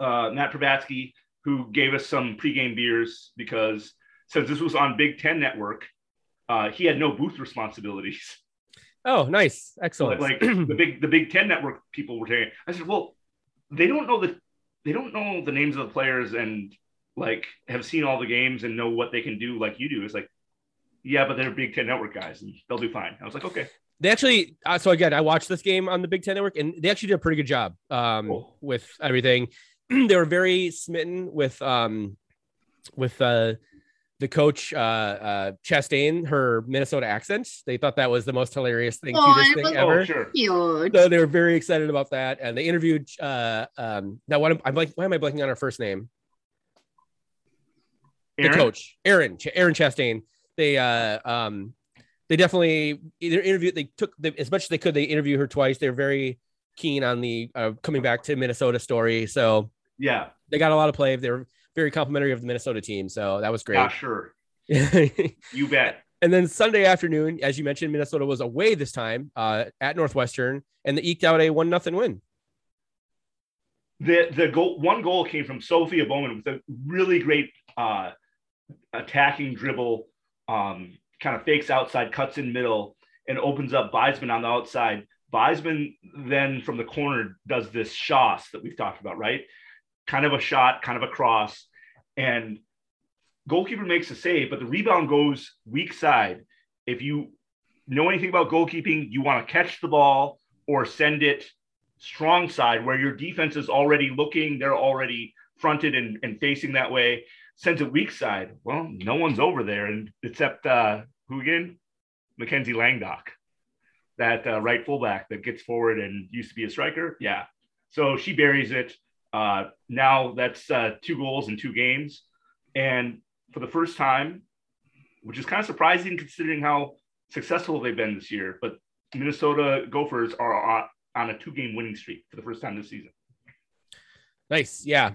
Matt Pravatsky, who gave us some pregame beers, because since this was on Big Ten Network, he had no booth responsibilities. Oh, nice. Excellent. The Big Ten Network people were saying, I said, well, they don't know the names of the players and have seen all the games and know what they can do like you do. It's yeah, but they're Big Ten Network guys and they'll do fine. I was like, okay. They actually, so again, I watched this game on the Big Ten Network and they actually did a pretty good job cool. with everything. They were very smitten with the coach, Chastain, her Minnesota accent. They thought that was the most hilarious thing, cutest thing ever. Sure. Cute. So they were very excited about that. And they interviewed, why am I blanking on her first name? Erin? The coach, Erin Chastain. They definitely either interviewed, they took as much as they could. They interviewed her twice. They're very keen on the coming back to Minnesota story. So yeah, they got a lot of play. They're very complimentary of the Minnesota team. So that was great. Yeah, sure. You bet. And then Sunday afternoon, as you mentioned, Minnesota was away this time at Northwestern, and they eked out a 1-0 win. One goal came from Sophia Bowman with a really great attacking dribble, kind of fakes outside, cuts in middle, and opens up Bisman on the outside. Bisman then from the corner does this shoss that we've talked about, right? Kind of a shot, kind of a cross, and goalkeeper makes a save, but the rebound goes weak side. If you know anything about goalkeeping, you want to catch the ball or send it strong side where your defense is already looking, they're already fronted and facing that way. Sends it weak side. Well, no one's over there, and except who again? Mackenzie Langdock, that right fullback that gets forward and used to be a striker. Yeah. So she buries it. Now that's 2 goals in 2 games. And for the first time, which is kind of surprising considering how successful they've been this year, but Minnesota Gophers are on a 2-game winning streak for the first time this season. Nice. Yeah.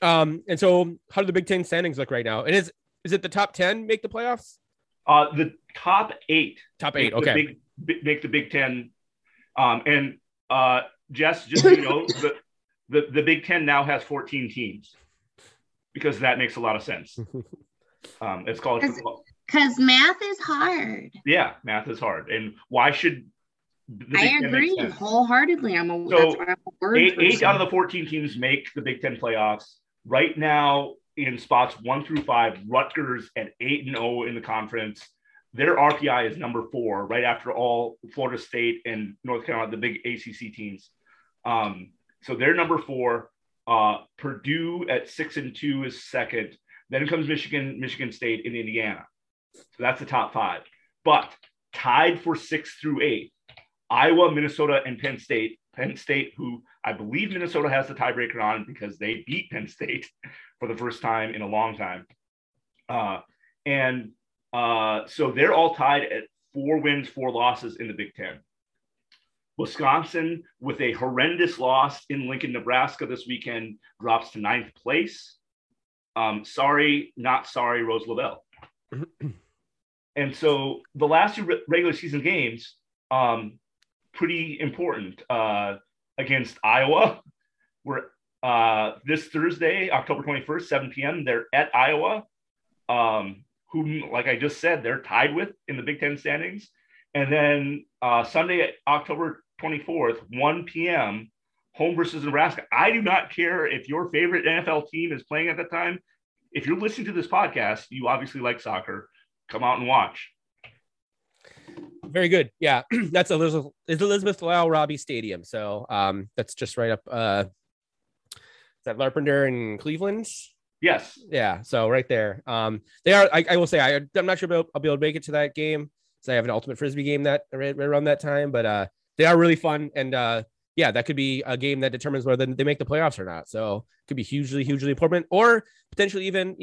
And so how do the Big Ten standings look right now? And is it the top 10 make the playoffs? The top 8. Top 8, okay. Make the Big Ten. And Jess, just so you know, the Big Ten now has 14 teams because that makes a lot of sense. It's called football. Because math is hard. Yeah, math is hard. And why should – I agree wholeheartedly. So 8 out of the 14 teams make the Big Ten playoffs. Right now in spots 1 through 5, Rutgers at 8-0 in the conference. Their RPI is number 4, right after all Florida State and North Carolina, the big ACC teams. So they're number 4. Purdue at 6-2 is second. Then comes Michigan State, and Indiana. So that's the top 5. But tied for 6 through 8, Iowa, Minnesota, and Penn State. Penn State, who I believe Minnesota has the tiebreaker on because they beat Penn State for the first time in a long time. So they're all tied at 4 wins, 4 losses in the Big Ten. Wisconsin, with a horrendous loss in Lincoln, Nebraska this weekend, drops to 9th place. Sorry, not sorry, Rose Lavelle. And so the last 2 regular season games, pretty important against Iowa. We're this Thursday, October 21st, 7 p.m. They're at Iowa, whom, like I just said, they're tied with in the Big Ten standings. And then Sunday, October 24th, 1 p.m., home versus Nebraska. I do not care if your favorite NFL team is playing at that time. If you're listening to this podcast, you obviously like soccer. Come out and watch. Very good. Yeah, that's Elizabeth Lyle Robbie Stadium. So that's just right up. Is that Larpenter and Cleveland? Yes. Yeah. So right there. They are. I will say I'm not sure I'll be able to make it to that game. So I have an ultimate frisbee game that right around that time. But they are really fun, and yeah, that could be a game that determines whether they make the playoffs or not. So it could be hugely, hugely important, or potentially even,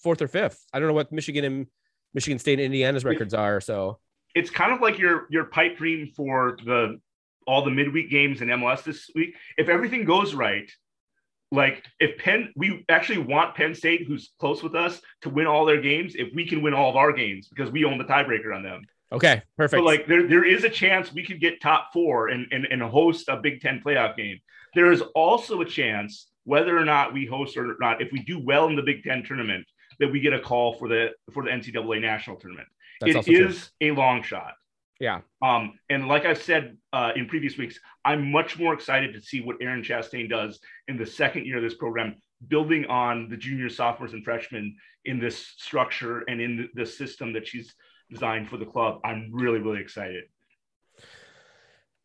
fourth or fifth. I don't know what Michigan State and Indiana's records are. So it's kind of like your pipe dream for all the midweek games in MLS this week. If everything goes right, like we actually want Penn State, who's close with us, to win all their games. If we can win all of our games, because we own the tiebreaker on them. Okay, perfect. So like there is a chance we could get top 4 and host a Big Ten playoff game. There is also a chance, whether or not we host or not, if we do well in the Big Ten tournament, that we get a call for the NCAA national tournament. It is a long shot. Yeah. And like I've said in previous weeks, I'm much more excited to see what Erin Chastain does in the second year of this program, building on the juniors, sophomores, and freshmen in this structure and in the system that she's designed for the club. I'm really, really excited.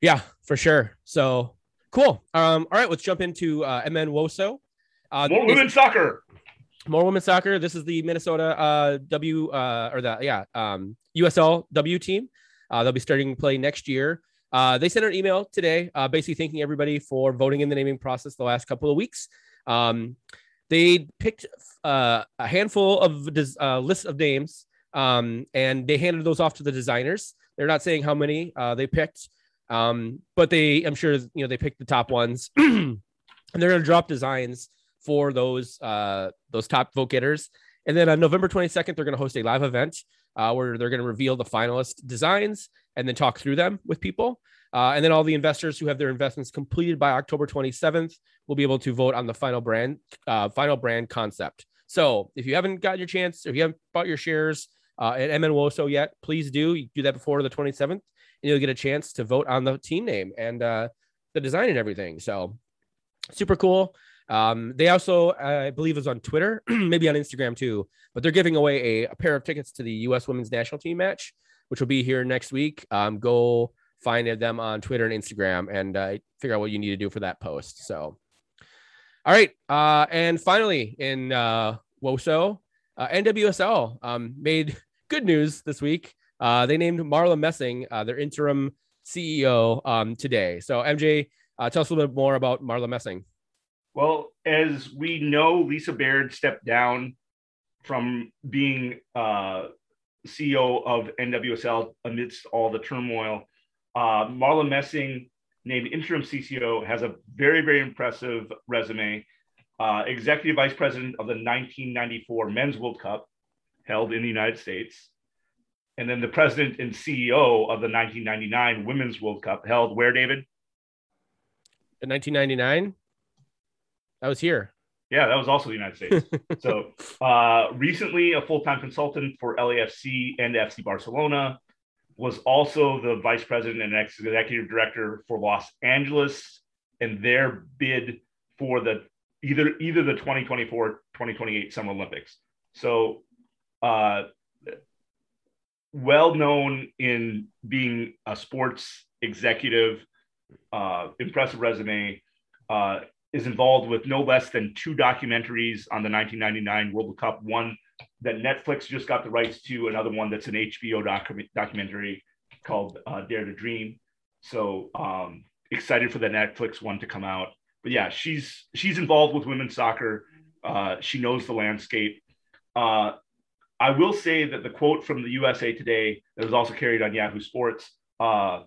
Yeah, for sure. So cool. All right, let's jump into MNWOSO. More women's soccer. More women's soccer. This is the Minnesota USLW team. They'll be starting play next year. They sent an email today, basically thanking everybody for voting in the naming process the last couple of weeks. They picked a handful of lists of names. And they handed those off to the designers. They're not saying how many they picked, but they picked the top ones, and they're going to drop designs for those top vote getters. And then on November 22nd, they're going to host a live event where they're going to reveal the finalist designs and then talk through them with people. And then all the investors who have their investments completed by October 27th will be able to vote on the final brand concept. So if you haven't got your chance, if you haven't bought your shares, at MNWOSO yet, please do that before the 27th, and you'll get a chance to vote on the team name and the design and everything. So super cool. They also, I believe it was on Twitter, maybe on Instagram too, but they're giving away a pair of tickets to the U.S. Women's National Team match, which will be here next week. Go find them on Twitter and Instagram and figure out what you need to do for that post. So, all right. And finally, in WOSO, NWSL made good news this week. They named Marla Messing their interim CEO today. So MJ, tell us a little bit more about Marla Messing. Well, as we know, Lisa Baird stepped down from being CEO of NWSL amidst all the turmoil. Marla Messing, named interim CCO, has a very, very impressive resume. Executive Vice President of the 1994 Men's World Cup held in the United States. And then the President and CEO of the 1999 Women's World Cup held where, David? In 1999? That was here. Yeah, that was also the United States. So recently a full-time consultant for LAFC and FC Barcelona, was also the Vice President and Executive Director for Los Angeles and their bid for the either the 2024-2028 Summer Olympics. So well known in being a sports executive, impressive resume, is involved with no less than two documentaries on the 1999 World Cup, one that Netflix just got the rights to, another one that's an HBO documentary called Dare to Dream. So excited for the Netflix one to come out. But yeah, she's involved with women's soccer. She knows the landscape. I will say that the quote from the USA Today that was also carried on Yahoo Sports, I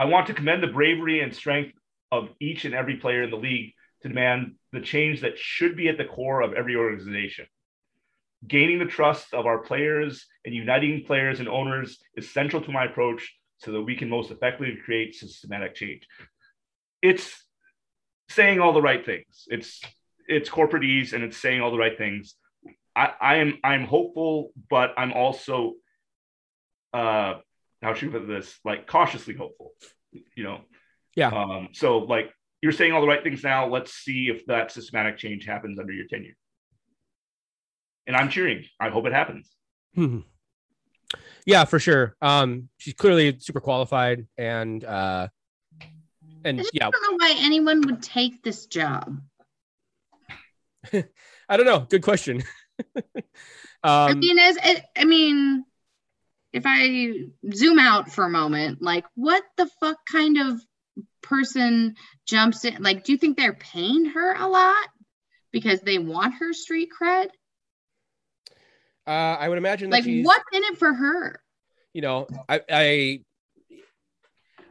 want to commend the bravery and strength of each and every player in the league to demand the change that should be at the core of every organization. Gaining the trust of our players and uniting players and owners is central to my approach so that we can most effectively create systematic change. It's saying all the right things. It's corporateese and it's saying all the right things. I'm hopeful, but I'm also, how should we put this? Like cautiously hopeful, you know? Yeah. So like you're saying all the right things now, let's see if that systematic change happens under your tenure. And I'm cheering. I hope it happens. Hmm. Yeah, for sure. She's clearly super qualified, and I just don't know why anyone would take this job. I don't know. Good question. If I zoom out for a moment, like, what the fuck kind of person jumps in? Like, do you think they're paying her a lot because they want her street cred? I would imagine that, like, what's in it for her? You know, I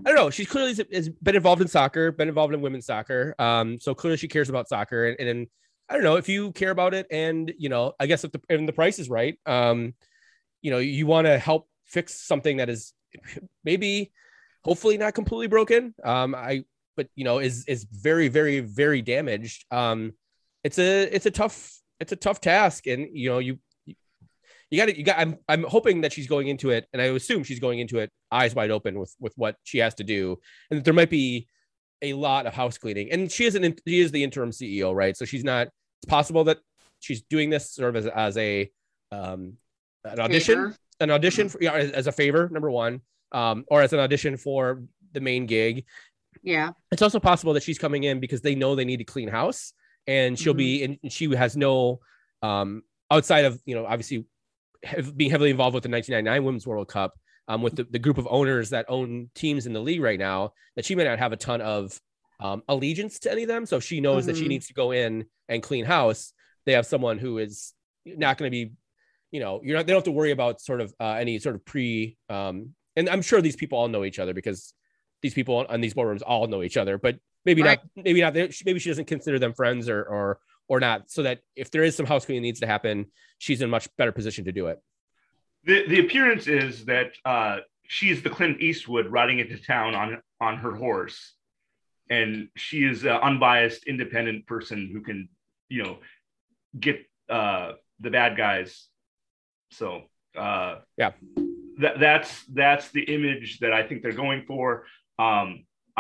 don't know. She's clearly has been involved in soccer, been involved in women's soccer. So clearly she cares about soccer, and I don't know if you care about it. And, you know, I guess if the price is right, you know, you want to help fix something that is maybe hopefully not completely broken. But you know, is very, very, very damaged. It's a tough task. And, you know, I'm hoping that she's going into it, and I assume she's going into it eyes wide open with what she has to do, and that there might be a lot of house cleaning. And she is the interim CEO, right? So she's not. It's possible that she's doing this sort of as a favor, number one, or as an audition for the main gig. Yeah, it's also possible that she's coming in because they know they need to clean house, and she'll be, and she has no outside of, you know, obviously, being heavily involved with the 1999 Women's World Cup, with the group of owners that own teams in the league right now, that she may not have a ton of allegiance to any of them. So if she knows that she needs to go in and clean house, they have someone who is not going to be, you know, they don't have to worry about sort of any sort of and I'm sure these people all know each other, because these people on these boardrooms all know each other, but maybe not. Maybe she doesn't consider them friends or not, so that if there is some house cleaning needs to happen, she's in a much better position to do it. The appearance is that she's the Clint Eastwood riding into town on her horse. And she is an unbiased, independent person who can, you know, get the bad guys. So yeah, that's the image that I think they're going for. I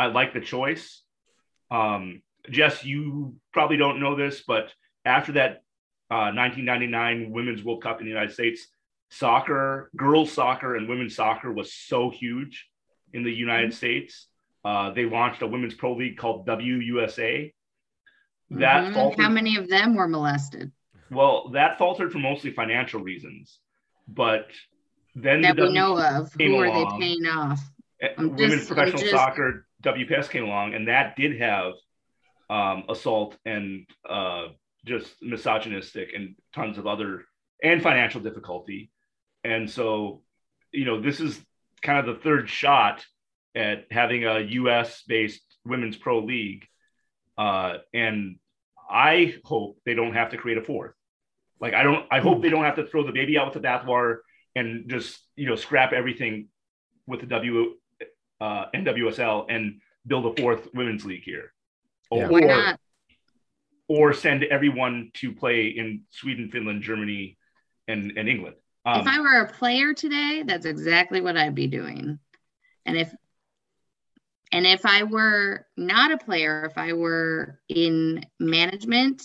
like the choice. Jess, you probably don't know this, but after that 1999 Women's World Cup in the United States, soccer, girls soccer and women's soccer was so huge in the United States. They launched a women's pro league called WUSA. That faltered. How many of them were molested? Well, that faltered for mostly financial reasons, but then that we know of. Who are they paying off? Women's professional soccer WPS came along, and that did have assault and just misogynistic and tons of other and financial difficulty. And so, you know, this is kind of the third shot at having a U.S.-based women's pro league. And I hope they don't have to create a fourth. Like, I hope they don't have to throw the baby out with the bathwater and just, you know, scrap everything with the NWSL and build a fourth women's league here. Yeah. Why not? Or send everyone to play in Sweden, Finland, Germany, and England. If I were a player today, that's exactly what I'd be doing. And if I were not a player, if I were in management,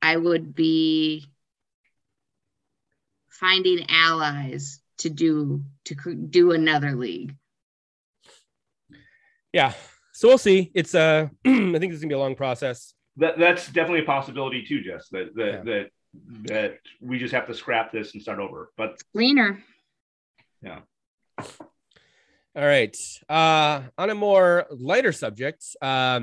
I would be finding allies to do another league. Yeah. So we'll see. It's I think it's gonna be a long process. That's definitely a possibility too, Jess. That we just have to scrap this and start over. But cleaner. Yeah. All right. On a more lighter subject, how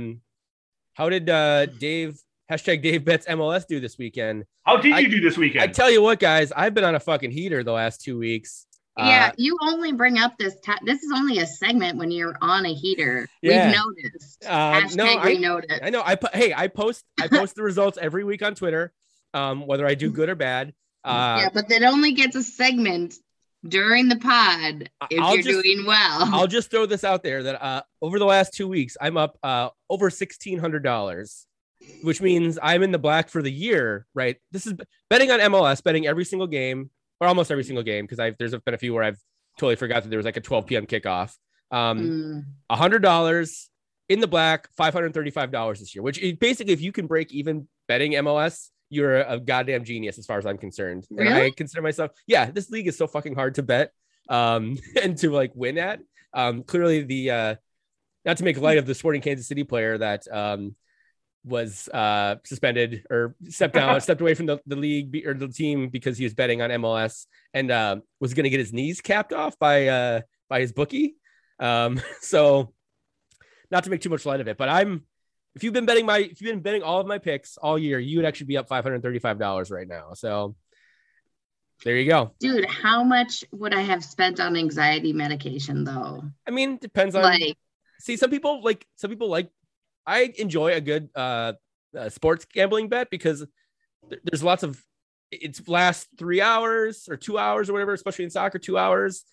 did Dave #DaveBets MLS do this weekend? How did you do this weekend? I tell you what, guys, I've been on a fucking heater the last 2 weeks. Yeah, you only bring up this. This is only a segment when you're on a heater. Yeah. We've noticed. We noticed. I know. I post the results every week on Twitter, whether I do good or bad. Yeah, but that only gets a segment during the pod if doing well. I'll just throw this out there that over the last 2 weeks, I'm up over $1,600, which means I'm in the black for the year. Right. This is betting on MLS, betting every single game. Or almost every single game, because there's been a few where I've totally forgot that there was like a 12 p.m. kickoff. $100 in the black, $535 this year, which is basically, if you can break even betting MLS, you're a goddamn genius as far as I'm concerned. Really? And I consider myself, yeah, this league is so fucking hard to bet and to like win at. Clearly, the not to make light of the Sporting Kansas City player that was suspended or stepped away from the league or the team because he was betting on MLS and was going to get his knees capped off by his bookie. So not to make too much light of it, but if you've been betting all of my picks all year, you would actually be up $535 right now. So there you go. Dude, how much would I have spent on anxiety medication though? I mean, depends on I enjoy a good sports gambling bet because there's lots of it's last 3 hours or 2 hours or whatever, especially in soccer, 2 hours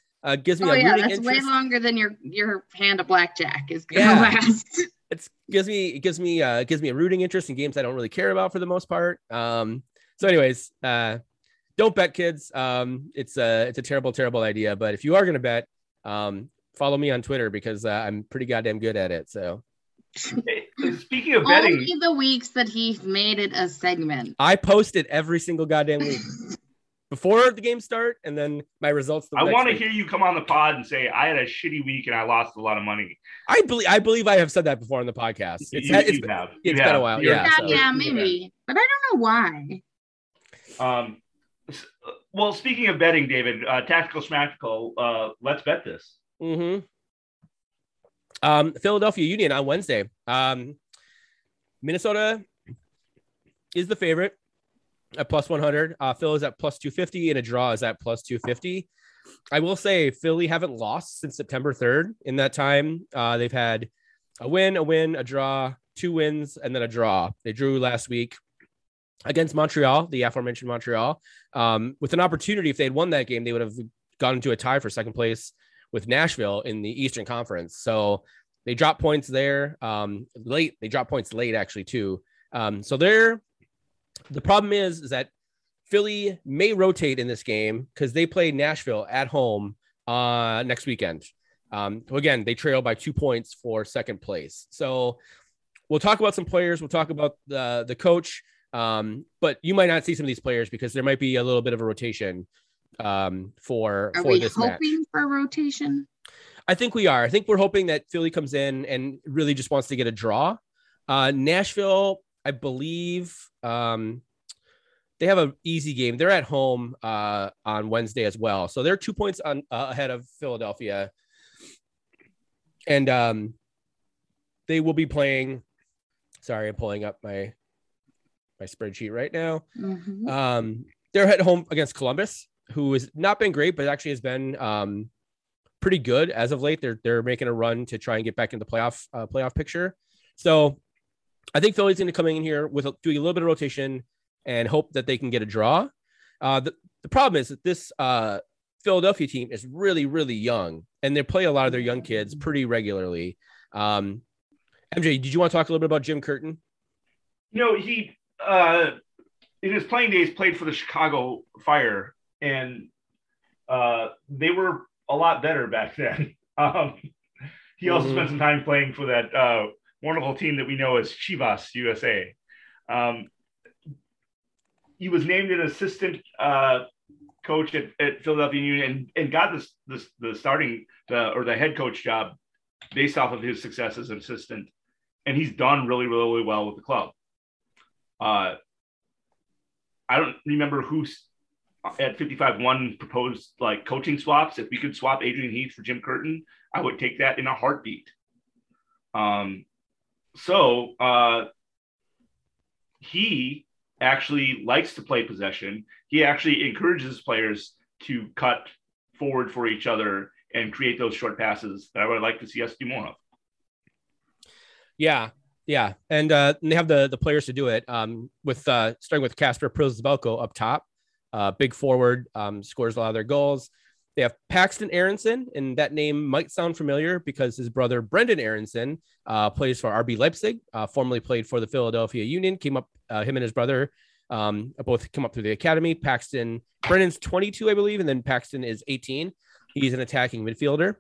gives me that's interest. Way longer than your hand of blackjack is going to last. It gives me a rooting interest in games I don't really care about for the most part. So anyways, don't bet, kids. It's a terrible, terrible idea, but if you are going to bet, follow me on Twitter because I'm pretty goddamn good at it. So speaking of betting, only the weeks that he's made it a segment, I post it every single goddamn week before the game start, and then my results. I want to hear you come on the pod and say I had a shitty week and I lost a lot of money. I believe I have said that before on the podcast. It's been a while. Yeah, maybe, but I don't know why. Well, speaking of betting, David, Tactical Smactical, let's bet this. Mm-hmm. Philadelphia Union on Wednesday. Minnesota is the favorite at +100. Phil is at +250 and a draw is at +250. I will say Philly haven't lost since September 3rd. In that time, they've had a win, a draw, two wins, and then a draw. They drew last week against Montreal, the aforementioned Montreal, with an opportunity. If they had won that game, they would have gone into a tie for second place with Nashville in the Eastern Conference. So they dropped points there late. They dropped points late actually too. So there, the problem is that Philly may rotate in this game because they play Nashville at home next weekend. Again, they trail by 2 points for second place. So we'll talk about some players. We'll talk about the coach, but you might not see some of these players because there might be a little bit of a rotation for this match. Are we hoping for rotation? I think we are. I think we're hoping that Philly comes in and really just wants to get a draw. Nashville, I believe they have an easy game. They're at home on Wednesday as well. So they're 2 points on ahead of Philadelphia. And they will be playing. Sorry, I'm pulling up my spreadsheet right now. Mm-hmm. They're at home against Columbus, who has not been great, but actually has been pretty good as of late. They're making a run to try and get back into the playoff picture. So I think Philly's going to come in here with doing a little bit of rotation and hope that they can get a draw. The problem is that this Philadelphia team is really, really young, and they play a lot of their young kids pretty regularly. MJ, did you want to talk a little bit about Jim Curtin? You know, he in his playing days played for the Chicago Fire, and they were a lot better back then. He also spent some time playing for that wonderful team that we know as Chivas USA. He was named an assistant coach at Philadelphia Union and got the head coach job based off of his success as an assistant. And he's done really, really well with the club. I don't remember who at 55-1 proposed like coaching swaps. If we could swap Adrian Heath for Jim Curtin, I would take that in a heartbeat. So he actually likes to play possession. He actually encourages players to cut forward for each other and create those short passes that I would like to see us do more of. Yeah. And they have the players to do it with starting with Kasper Prilzabelko up top, big forward, scores a lot of their goals. They have Paxton Aronson, and that name might sound familiar because his brother, Brendan Aronson, plays for RB Leipzig, formerly played for the Philadelphia Union, came up, him and his brother both come up through the academy. Brendan's 22, I believe, and then Paxton is 18. He's an attacking midfielder.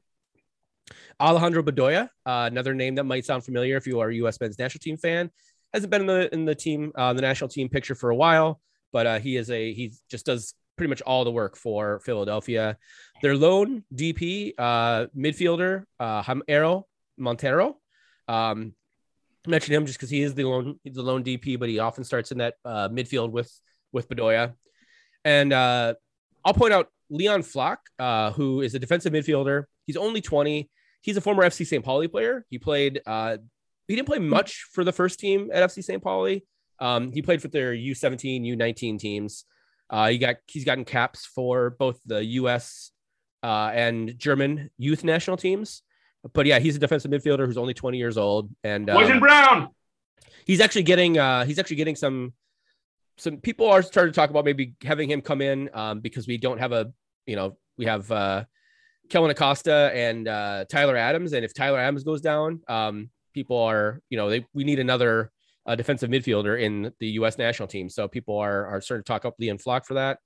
Alejandro Bedoya, another name that might sound familiar if you are a U.S. men's national team fan, hasn't been in the national team picture for a while, but he just does pretty much all the work for Philadelphia. Their lone DP midfielder, Jairo Montero. Mention him just because he is the lone DP, but he often starts in that midfield with Bedoya. And I'll point out Leon Flach, who is a defensive midfielder. He's only 20. He's a former FC St. Pauli player. He didn't play much for the first team at FC St. Pauli. He played for their U17, U19 teams. He's gotten caps for both the U.S. And German youth national teams. But yeah, he's a defensive midfielder who's only 20 years old. And Poison Brown. He's actually getting some people are starting to talk about maybe having him come in because we don't have we have Kellen Acosta and Tyler Adams. And if Tyler Adams goes down, people are, we need another defensive midfielder in the U.S. national team. So people are starting to talk up Leon Flach for that.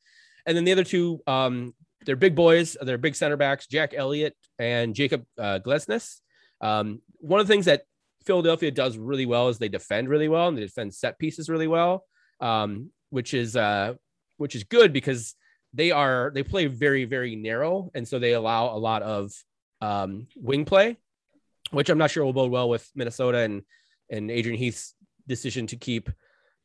And then the other two, they're big boys. They're big center backs, Jack Elliott and Jacob Glesnes. One of the things that Philadelphia does really well is they defend really well, and they defend set pieces really well, which is good because they play very, very narrow. And so they allow a lot of wing play, which I'm not sure will bode well with Minnesota and Adrian Heath's decision to keep,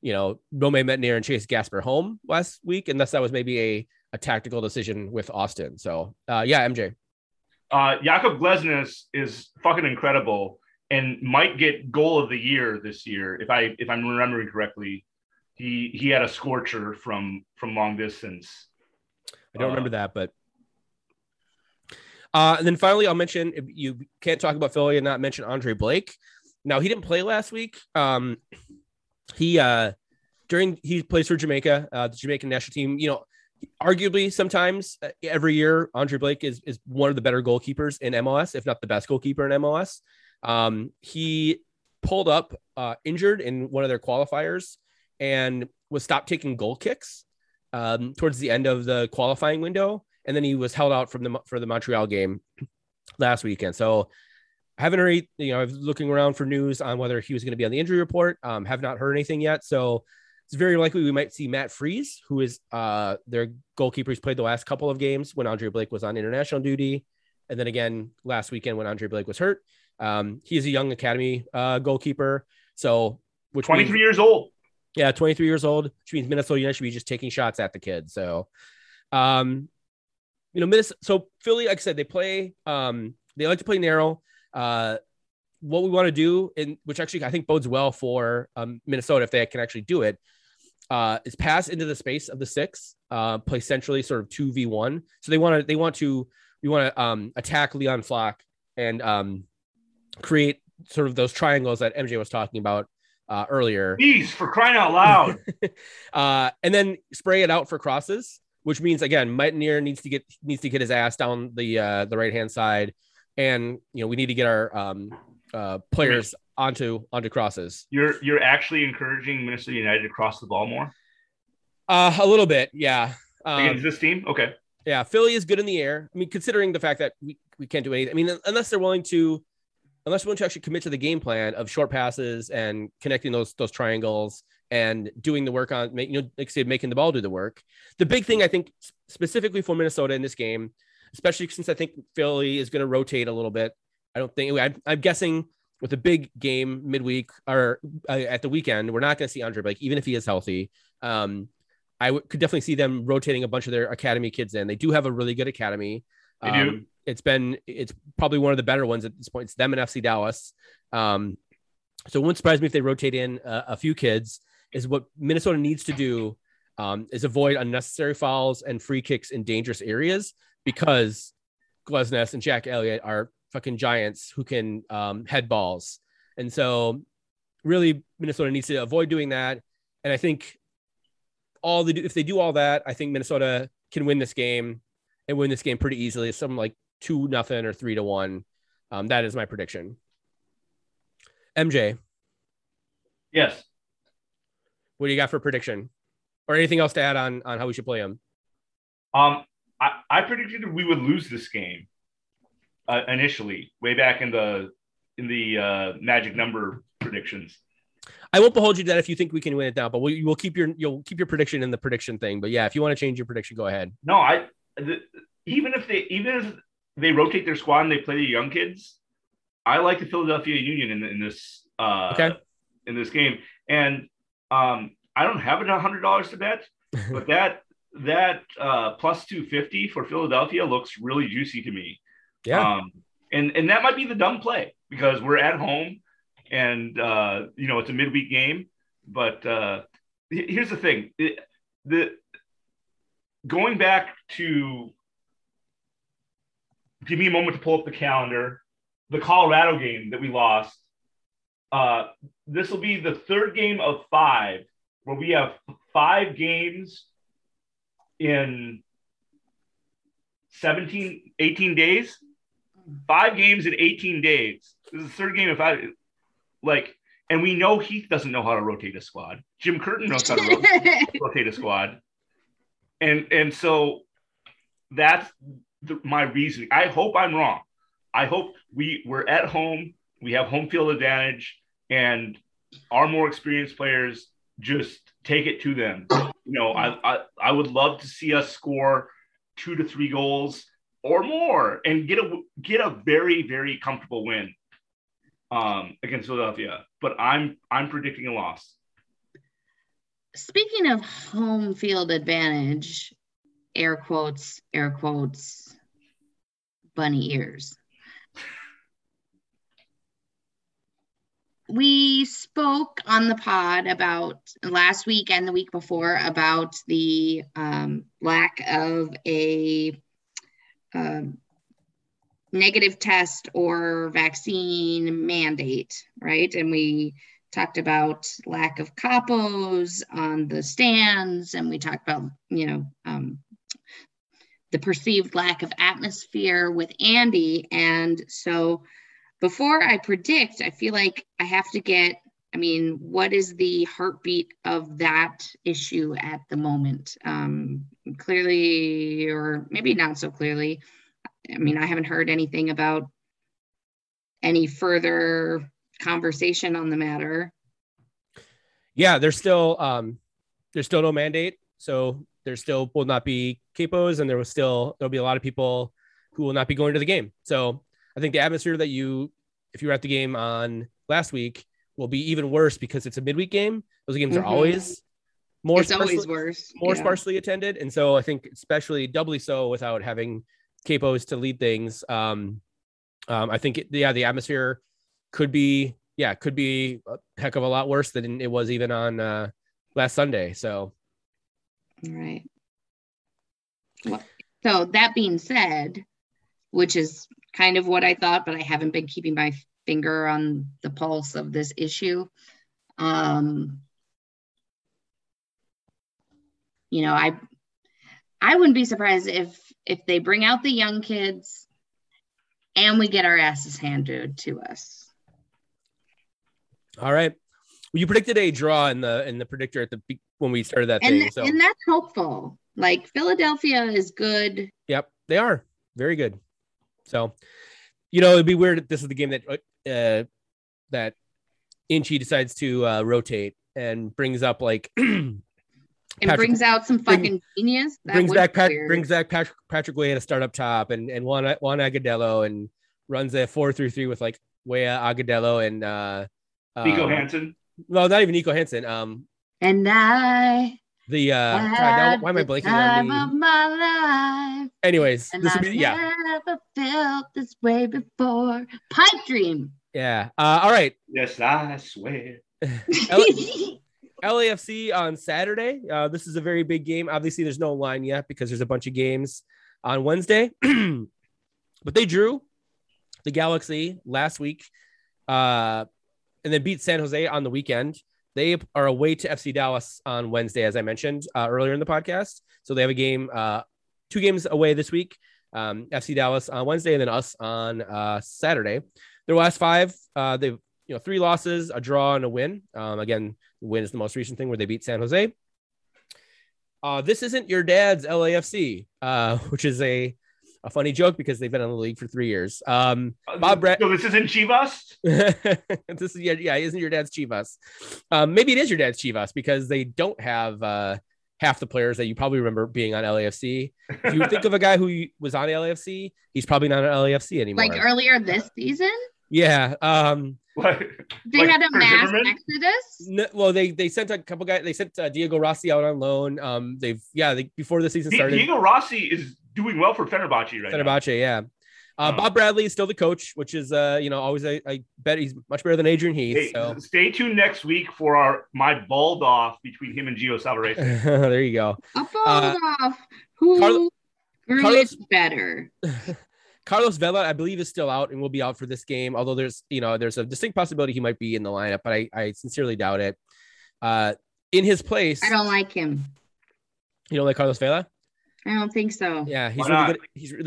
Romain Metnair and Chase Gasper home last week. Unless that was maybe a tactical decision with Austin. So MJ. Jakob Glesnes is fucking incredible and might get goal of the year this year. If I'm remembering correctly, he had a scorcher from long distance. I don't remember that, but. And then finally, I'll mention, you can't talk about Philly and not mention Andre Blake. Now, he didn't play last week. He plays for Jamaica, the Jamaican national team. Arguably, sometimes every year, Andre Blake is one of the better goalkeepers in MLS, if not the best goalkeeper in MLS. He pulled up injured in one of their qualifiers and was stopped taking goal kicks towards the end of the qualifying window, and then he was held out for the Montreal game. last weekend. So I haven't heard, I was looking around for news on whether he was going to be on the injury report. Have not heard anything yet. So it's very likely we might see Matt Freeze, who is their goalkeeper. He's played the last couple of games when Andre Blake was on international duty. And then again, last weekend when Andre Blake was hurt. He's a young academy goalkeeper. So which 23 means, years old. Yeah. 23 years old, which means Minnesota United should be just taking shots at the kid. So, so Philly, like I said, they like to play narrow. What we want to do, and which actually I think bodes well for Minnesota if they can actually do it, is pass into the space of the six, play centrally, sort of 2v1. So we want to attack Leon Flach and create sort of those triangles that MJ was talking about earlier. Jeez, for crying out loud. And then spray it out for crosses, which means again, Mightonier needs to get his ass down the right hand side. And, we need to get our players onto crosses. You're actually encouraging Minnesota United to cross the ball more? A little bit, yeah. Against this team? Okay. Yeah, Philly is good in the air. I mean, considering the fact that we can't do anything. I mean, unless they're willing to actually commit to the game plan of short passes and connecting those triangles and doing the work on, making the ball do the work. The big thing, I think, specifically for Minnesota in this game, especially since I think Philly is going to rotate a little bit. I'm guessing with a big game midweek or at the weekend, we're not going to see Andre Blake, even if he is healthy. I could definitely see them rotating a bunch of their academy kids in. They do have a really good academy. They do. It's probably one of the better ones at this point. It's them and FC Dallas. So it wouldn't surprise me if they rotate in a few kids. Is what Minnesota needs to do is avoid unnecessary fouls and free kicks in dangerous areas, because Glesnes and Jack Elliott are fucking giants who can head balls. And so really Minnesota needs to avoid doing that. And I think if they do all that, I think Minnesota can win this game and pretty easily. It's something like 2-0 or 3-1. That is my prediction. MJ. Yes. What do you got for prediction or anything else to add on how we should play them? I predicted we would lose this game initially, way back in the magic number predictions. I won't behold you to that if you think we can win it now, but we'll keep your prediction in the prediction thing. But yeah, if you want to change your prediction, go ahead. No, even if they rotate their squad and they play the young kids, I like the Philadelphia Union in this game, and I don't have $100 to bet, but that. That plus 250 for Philadelphia looks really juicy to me. Yeah. And that might be the dumb play because we're at home and, it's a midweek game. But here's the thing. Going back to – give me a moment to pull up the calendar. The Colorado game that we lost, this will be the third game of 5 where we have 5 games – in 18 days, 5 games in 18 days. This is the third game of 5. And we know Heath doesn't know how to rotate a squad. Jim Curtin knows how to rotate a squad. And so that's my reasoning. I hope I'm wrong. I hope we're at home. We have home field advantage and our more experienced players just take it to them. I would love to see us score 2 to 3 goals or more and get a very, very comfortable win against Philadelphia. But I'm predicting a loss. Speaking of home field advantage, air quotes, bunny ears. We spoke on the pod about last week and the week before about the lack of a negative test or vaccine mandate, right? And we talked about lack of capos on the stands, and we talked about, the perceived lack of atmosphere with Andy. And so before I predict, I feel like I have to get, what is the heartbeat of that issue at the moment? Clearly, or maybe not so clearly, I mean, I haven't heard anything about any further conversation on the matter. Yeah, there's still no mandate. So there still will not be capos, and there will still, there'll be a lot of people who will not be going to the game. So I think the atmosphere that you, if you were at the game on last week, will be even worse because it's a midweek game. Those games are always more, sparsely attended. And so I think especially doubly so without having capos to lead things. I think, the atmosphere could be, could be a heck of a lot worse than it was even on last Sunday. So. All right. Well, so that being said, which is kind of what I thought, but I haven't been keeping my finger on the pulse of this issue. You know, I wouldn't be surprised if they bring out the young kids and we get our asses handed to us. All right. Well, you predicted a draw in the predictor at the, when we started that thing. So. And that's hopeful. Like, Philadelphia is good. Yep. They are very good. So, you know, it'd be weird if this is the game that, that Inchie decides to rotate and brings up like, Patrick, brings out some fucking genius. That brings back Patrick Weah to start up top, and Juan Agudelo, and runs a 4-3-3 with like Weah, Agudelo, and Nico Hansen. Well, not even Nico Hansen. And I. The God, why am I blanking time on the... of my life. Anyways, and this would be, never felt this way before. Pipe dream. Yeah. All right. Yes, I swear. LAFC on Saturday. This is a very big game. Obviously, there's no line yet because there's a bunch of games on Wednesday. But they drew the Galaxy last week and then beat San Jose on the weekend. They are away to FC Dallas on Wednesday, as I mentioned earlier in the podcast. So they have a game, 2 games away this week. FC Dallas on Wednesday and then us on Saturday. Their last 5, they've 3 losses, a draw, and a win. Again, the win is the most recent thing where they beat San Jose. This isn't your dad's LAFC, which is a funny joke because they've been in the league for 3 years. Bob Brett. So this isn't Chivas? This is, isn't your dad's Chivas? Maybe it is your dad's Chivas because they don't have half the players that you probably remember being on LAFC. If you think of a guy who was on LAFC, he's probably not on LAFC anymore. Like earlier this season? Yeah. They had a mass exodus. No, well, they sent a couple guys. They sent Diego Rossi out on loan. Before the season started. Diego Rossi is doing well for Fenerbahce right now. Fenerbahce, yeah. Bob Bradley is still the coach, which is always I bet he's much better than Adrian Heath. Hey, so stay tuned next week for my bald off between him and Gio Salvarese. There you go. A bald off. Who Carlos better? Carlos Vela, I believe, is still out and will be out for this game. Although there's a distinct possibility he might be in the lineup, but I sincerely doubt it. In his place, I don't like him. You don't like Carlos Vela? I don't think so. Yeah, he's really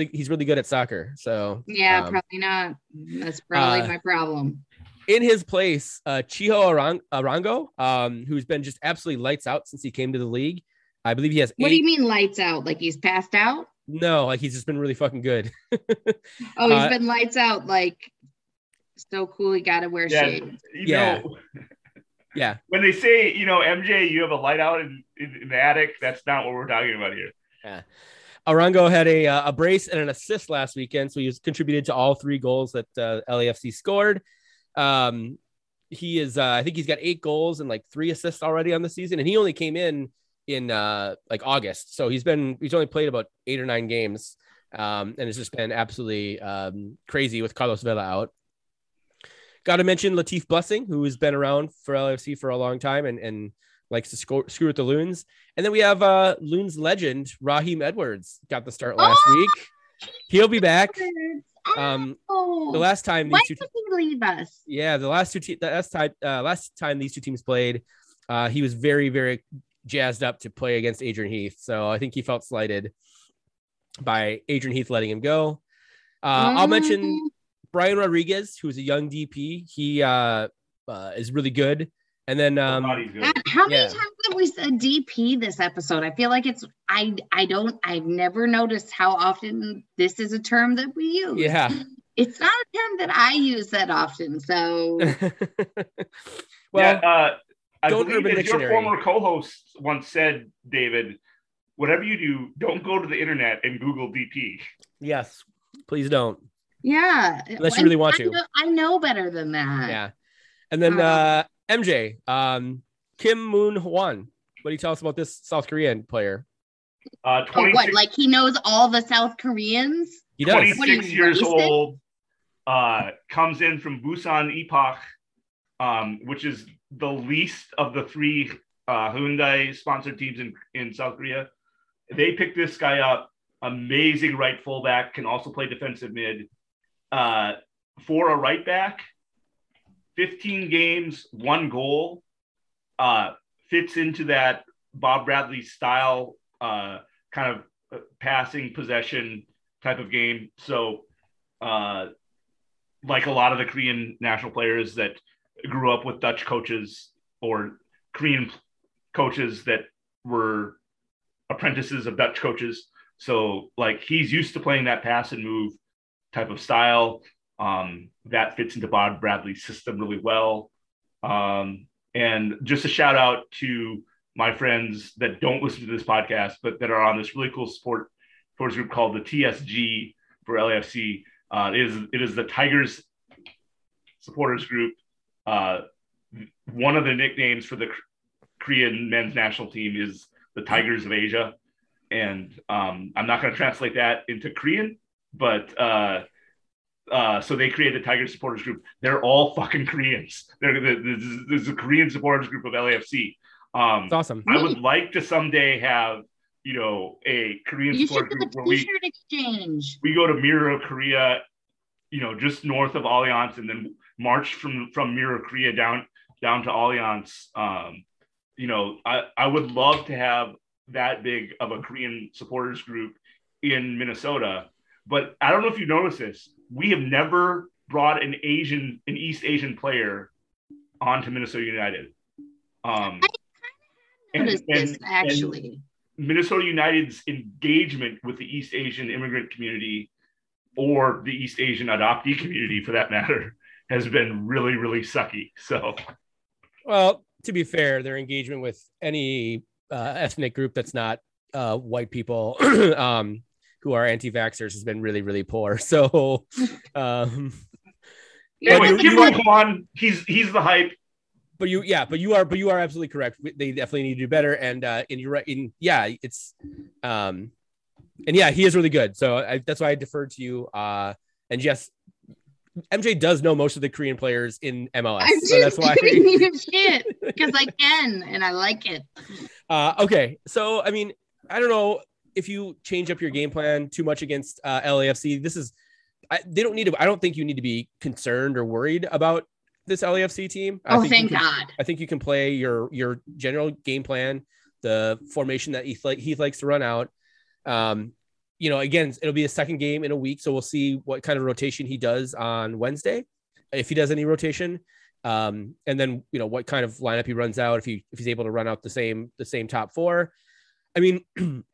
good. He's really good at soccer. So yeah, probably not. That's probably my problem. In his place, Chiho Arango, who's been just absolutely lights out since he came to the league. I believe he has. What do you mean lights out? Like he's passed out? No, like he's just been really fucking good. Oh, he's been lights out, like so cool. He got to wear shades. Yeah. When they say, MJ, you have a light out in the attic, that's not what we're talking about here. Yeah. Arango had a brace and an assist last weekend, so he was contributed to all 3 goals that LAFC scored. He is, I think he's got 8 goals and like 3 assists already on the season, and he only came in like August. So he's only played about 8 or 9 games. And it's just been absolutely crazy with Carlos Vela out. Got to mention Latif Blessing, who has been around for LAFC for a long time and likes to screw with the Loons. And then we have Loons legend, Raheem Edwards got the start last week. He'll be back. The last time these two did he leave us? Yeah. The last time these 2 teams played, he was very, very jazzed up to play against Adrian Heath. So I think he felt slighted by Adrian Heath letting him go. I'll mention Brian Rodriguez, who's a young DP. He is really good And then how many times have we said DP this episode? I feel like it's I've never noticed how often this is a term that we use. Yeah. It's not a term that I use that often. So well, don't Urban Dictionary. Your former co-host once said, David, whatever you do, don't go to the internet and Google DP. Yes, please don't. Yeah. Unless you really want to. I know better than that. Yeah. And then MJ, Kim Moon Hwan. What do you tell us about this South Korean player? Like he knows all the South Koreans? He does. 26 years old, comes in from Busan Epoch, which is the least of the three Hyundai-sponsored teams in South Korea. They picked this guy up. Amazing right fullback, can also play defensive mid. For a right back, 15 games, 1 goal, fits into that Bob Bradley style kind of passing possession type of game. So like a lot of the Korean national players that grew up with Dutch coaches or Korean coaches that were apprentices of Dutch coaches. So like he's used to playing that pass and move type of style. That fits into Bob Bradley's system really well. And just a shout out to my friends that don't listen to this podcast, but that are on this really cool supporters group called the TSG for LAFC. It is the Tigers supporters group. One of the nicknames for the Korean men's national team is the Tigers of Asia. And I'm not going to translate that into Korean, but so they created the Tiger supporters group. They're all fucking Koreans. This is a Korean supporters group of LAFC. It's awesome. I would like to someday have, a Korean supporters group where we go to Mirror Korea, just north of Allianz, and then march from Mirror Korea down to Allianz. I would love to have that big of a Korean supporters group in Minnesota. But I don't know if you noticed this. We have never brought an East Asian player onto Minnesota United. And Minnesota United's engagement with the East Asian immigrant community, or the East Asian adoptee community for that matter, has been really, really sucky. So, well, to be fair, their engagement with any ethnic group that's not white people who are anti-vaxxers has been really, really poor. So anyway, come on, he's the hype. But you are absolutely correct. They definitely need to do better. And you're right. He is really good. So that's why I deferred to you. And yes, MJ does know most of the Korean players in MLS. I'm so that's why shit because I can and I like it. Okay, so I mean, I don't know if you change up your game plan too much against LAFC. I don't think you need to be concerned or worried about this LAFC team. I think you can play your general game plan, the formation that Heath likes to run out. Again, it'll be the second game in a week, so we'll see what kind of rotation he does on Wednesday, if he does any rotation, and then what kind of lineup he runs out, if he's able to run out the same top four. I mean,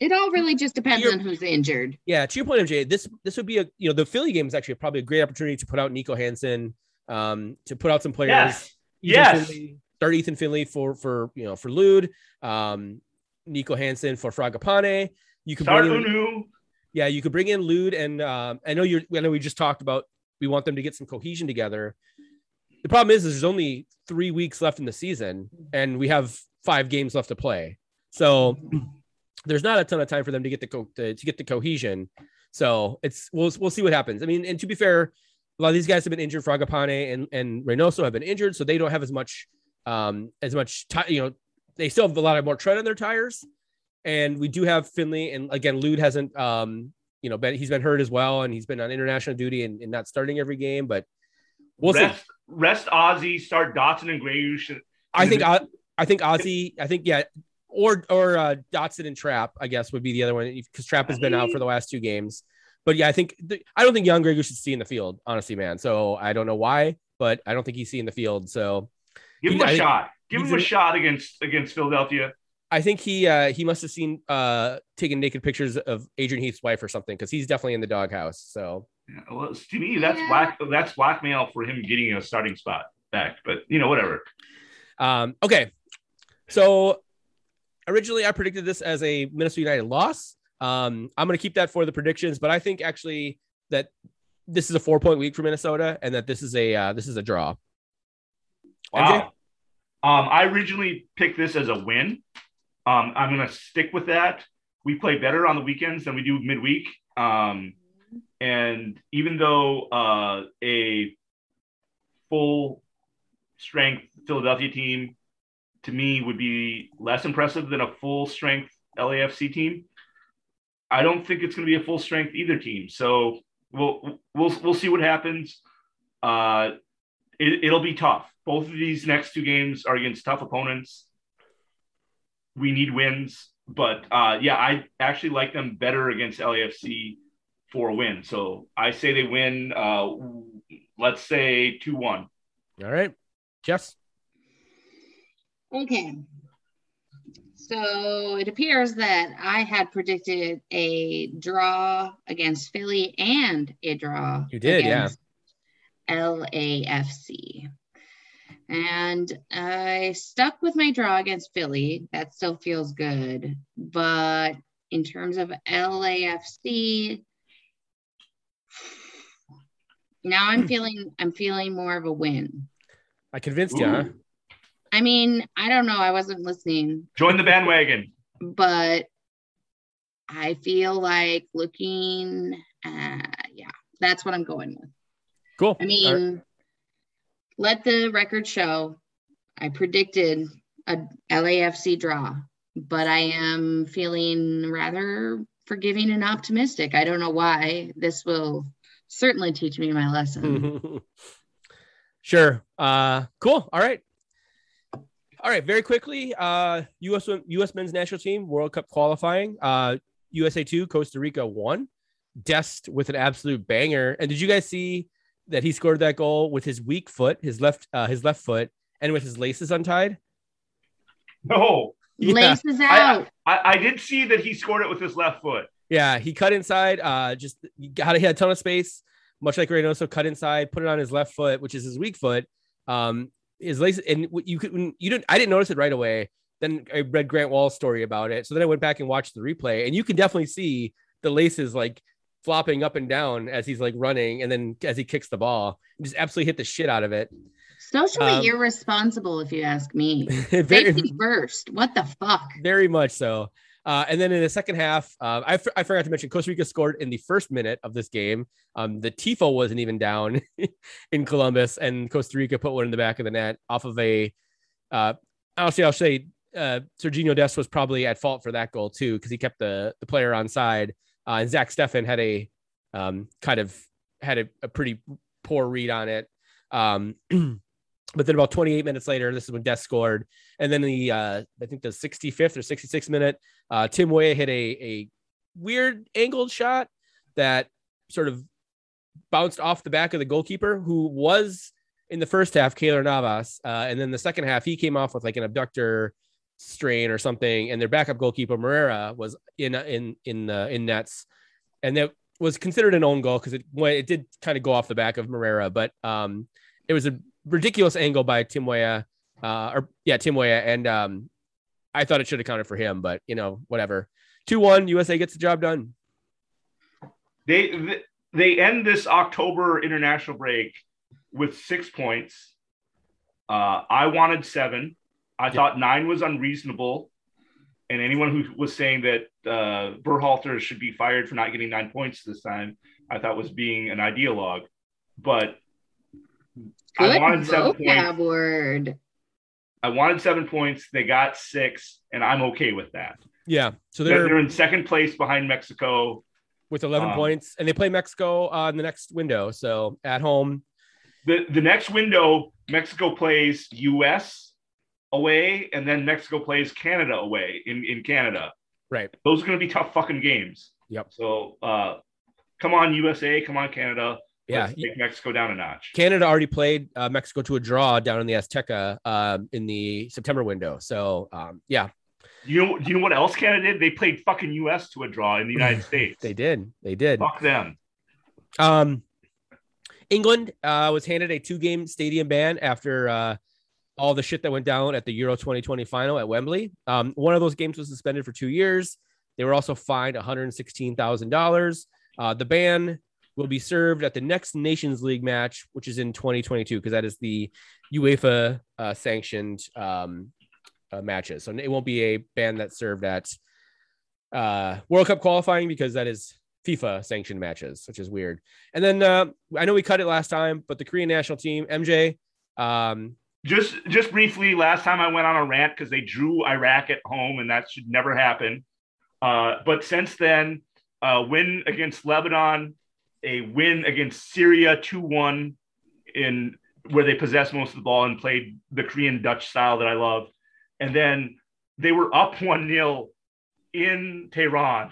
it all really just depends on who's injured. Yeah, to your point, MJ, this would be the Philly game is actually probably a great opportunity to put out Nico Hansen, to put out some players. Yes. Finley, start Ethan Finlay for Lude, Nico Hansen for Fragapane. You could bring in Lude, and I know we just talked about we want them to get some cohesion together. The problem is there's only 3 weeks left in the season, and we have 5 games left to play. So there's not a ton of time for them to get the cohesion. So we'll see what happens. I mean, and to be fair, a lot of these guys have been injured. Fragapane and Reynoso have been injured, so they don't have as much time. They still have a lot of more tread on their tires. And we do have Finlay, and again, Lude hasn't, he's been hurt as well, and he's been on international duty and not starting every game. But we'll see. Rest Ozzy, start Dotson and Gray. I think Ozzy. I think or Dotson and Trapp, I guess, would be the other one, because Trapp has been out for the last 2 games. But yeah, I don't think Young Gray should see in the field, honestly, man. So I don't know why, but I don't think he's seeing the field. So Give him a shot. Give him a shot against Philadelphia. I think he must have seen taking naked pictures of Adrian Heath's wife or something, because he's definitely in the doghouse. So yeah, well, to me, that's that's blackmail for him getting a starting spot back. But you know, whatever. Okay, so originally I predicted this as a Minnesota United loss. I'm going to keep that for the predictions, but I think actually that this is a 4-point week for Minnesota, and that this is a draw. Wow. I originally picked this as a win. I'm going to stick with that. We play better on the weekends than we do midweek. And even though a full strength Philadelphia team to me would be less impressive than a full strength LAFC team, I don't think it's going to be a full strength either team. So we'll see what happens. It'll be tough. Both of these next two games are against tough opponents. We need wins, but I actually like them better against LAFC for a win. So I say they win, let's say 2-1. All right. Jess? Okay. So it appears that I had predicted a draw against Philly and a draw against LAFC. And I stuck with my draw against Philly. That still feels good. But in terms of LAFC, now I'm feeling more of a win. I convinced you, huh? I mean, I don't know. I wasn't listening. Join the bandwagon. But I feel like looking that's what I'm going with. Cool. I mean, let the record show I predicted a LAFC draw, but I am feeling rather forgiving and optimistic. I don't know why. This will certainly teach me my lesson. Sure. Cool. All right. Very quickly, U.S. men's national team World Cup qualifying, USA 2, Costa Rica 1. Dest with an absolute banger. And did you guys see that he scored that goal with his weak foot, his left foot, and with his laces untied? No. Yeah. Laces out. I did see that he scored it with his left foot. Yeah, he cut inside, he had a ton of space, much like Reynoso, cut inside, put it on his left foot, which is his weak foot. His laces, and I didn't notice it right away. Then I read Grant Wall's story about it. So then I went back and watched the replay, and you can definitely see the laces like flopping up and down as he's like running, and then as he kicks the ball, just absolutely hit the shit out of it. Socially irresponsible, if you ask me. Safety first. What the fuck? Very much so. And then in the second half, I forgot to mention Costa Rica scored in the first minute of this game. The tifo wasn't even down in Columbus, and Costa Rica put one in the back of the net off of a. I'll say Serginho Dest was probably at fault for that goal too, because he kept the player onside. And Zach Steffen had a pretty poor read on it. But then about 28 minutes later, this is when Dest scored. And then the 65th or 66th minute, Tim Weah hit a weird angled shot that sort of bounced off the back of the goalkeeper, who was in the first half, Keylor Navas. And then the second half, he came off with like an abductor strain or something, and their backup goalkeeper Moreira was in nets, and that was considered an own goal because it did kind of go off the back of Moreira, but it was a ridiculous angle by Tim Weah, and I thought it should have counted for him, but you know, whatever. 2-1 USA gets the job done. They end this October international break with 6 points. I wanted 7. I thought 9 was unreasonable, and anyone who was saying that Berhalter should be fired for not getting 9 points this time, I thought was being an ideologue. But I wanted 7 points. I wanted 7 points. They got 6, and I'm okay with that. Yeah, so they're in second place behind Mexico with 11 points, and they play Mexico on the next window. So at home, the next window, Mexico plays U.S. away, and then Mexico plays Canada away in Canada. Right. Those are going to be tough fucking games. Yep. So come on, USA. Come on, Canada. Yeah, take Mexico down a notch. Canada already played Mexico to a draw down in the Azteca in the September window. So, yeah. You know what else Canada did? They played fucking U.S. to a draw in the United States. They did. Fuck them. England was handed a 2-game stadium ban after all the shit that went down at the Euro 2020 final at Wembley. One of those games was suspended for 2 years. They were also fined $116,000. The ban will be served at the next Nations League match, which is in 2022, because that is the UEFA sanctioned matches. So it won't be a ban that served at World Cup qualifying, because that is FIFA sanctioned matches, which is weird. And then I know we cut it last time, but the Korean national team, MJ. Just briefly, last time I went on a rant because they drew Iraq at home, and that should never happen. But since then, win against Lebanon, a win against Syria 2-1 in where they possessed most of the ball and played the Korean Dutch style that I love. And then they were up 1-0 in Tehran,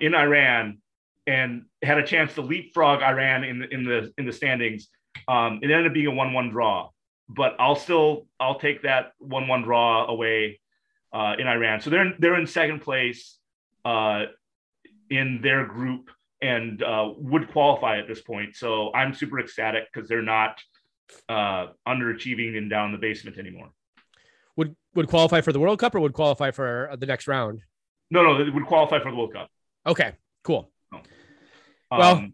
in Iran, and had a chance to leapfrog Iran in the standings. It ended up being a 1-1 draw, but I'll take that 1-1 draw away in Iran. So they're in second place in their group, and would qualify at this point. So I'm super ecstatic because they're not underachieving and down in the basement anymore. Would qualify for the World Cup, or would qualify for the next round? No, it would qualify for the World Cup. Okay, cool. Well,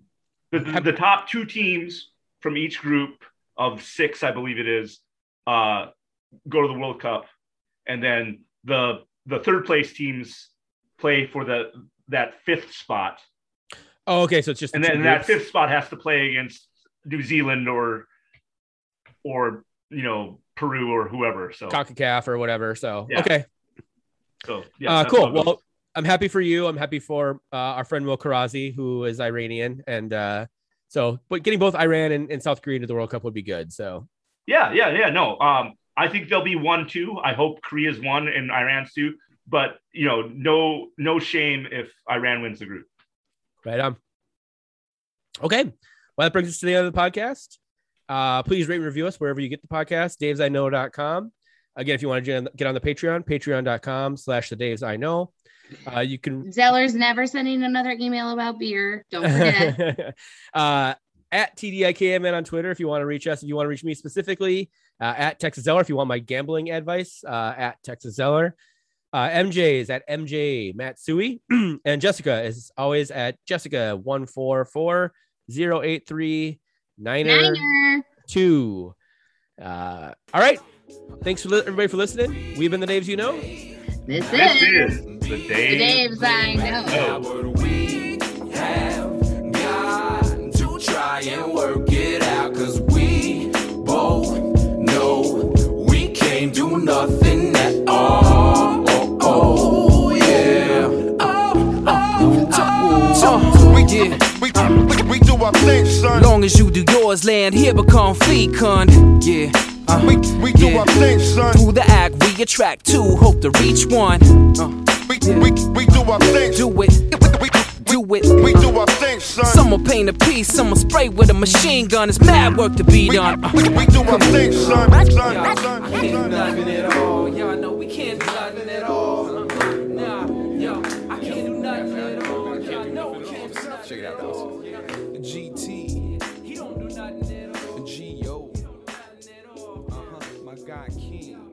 the top two teams from each group of 6, I believe it is, go to the World Cup, and then the third place teams play for that fifth spot. Oh, okay. So it's just, and then that fifth spot has to play against New Zealand or Peru or whoever. So CONCACAF or whatever. So, yeah. Okay. So, yeah, cool. Well, I'm happy for you. I'm happy for our friend Will Karazi, who is Iranian. And but getting both Iran and South Korea to the World Cup would be good. So yeah. No, I think they'll be 1-2. I hope Korea's 1 and Iran's 2, but no shame if Iran wins the group. Right on. Okay. Well, that brings us to the end of the podcast. Please rate and review us wherever you get the podcast, davesiknow.com. Again, if you want to get on the Patreon, patreon.com/thedavesiknow. You can. Zeller's never sending another email about beer. Don't forget. At TDIKMN on Twitter if you want to reach us. If you want to reach me specifically, at Texas Zeller if you want my gambling advice, at Texas Zeller. MJ is at MJ Matsui, and Jessica is always at Jessica 14408392. All right. Thanks everybody for listening. We've been the Daves you know. This is the Daves I know. We have got to try and work it out, because we both know we can't do nothing at all. Oh, yeah. We do our thing, son. Long as you do yours, land here become free, cunt. Yeah. We do our thing, son. Through the act, we attract two, hope to reach one. We do our thing. Do it. We do our thing, son. Some will paint a piece, some will spray with a machine gun. It's mad work to be done. We do our thing, son. We can't do nothing at all. Y'all know we can't do nothing at all. Nah, yo, I can't do nothing at all. Y'all know we can't do nothing at all. Check it out, though. GT. He don't do nothing at all. G.O. My God, King.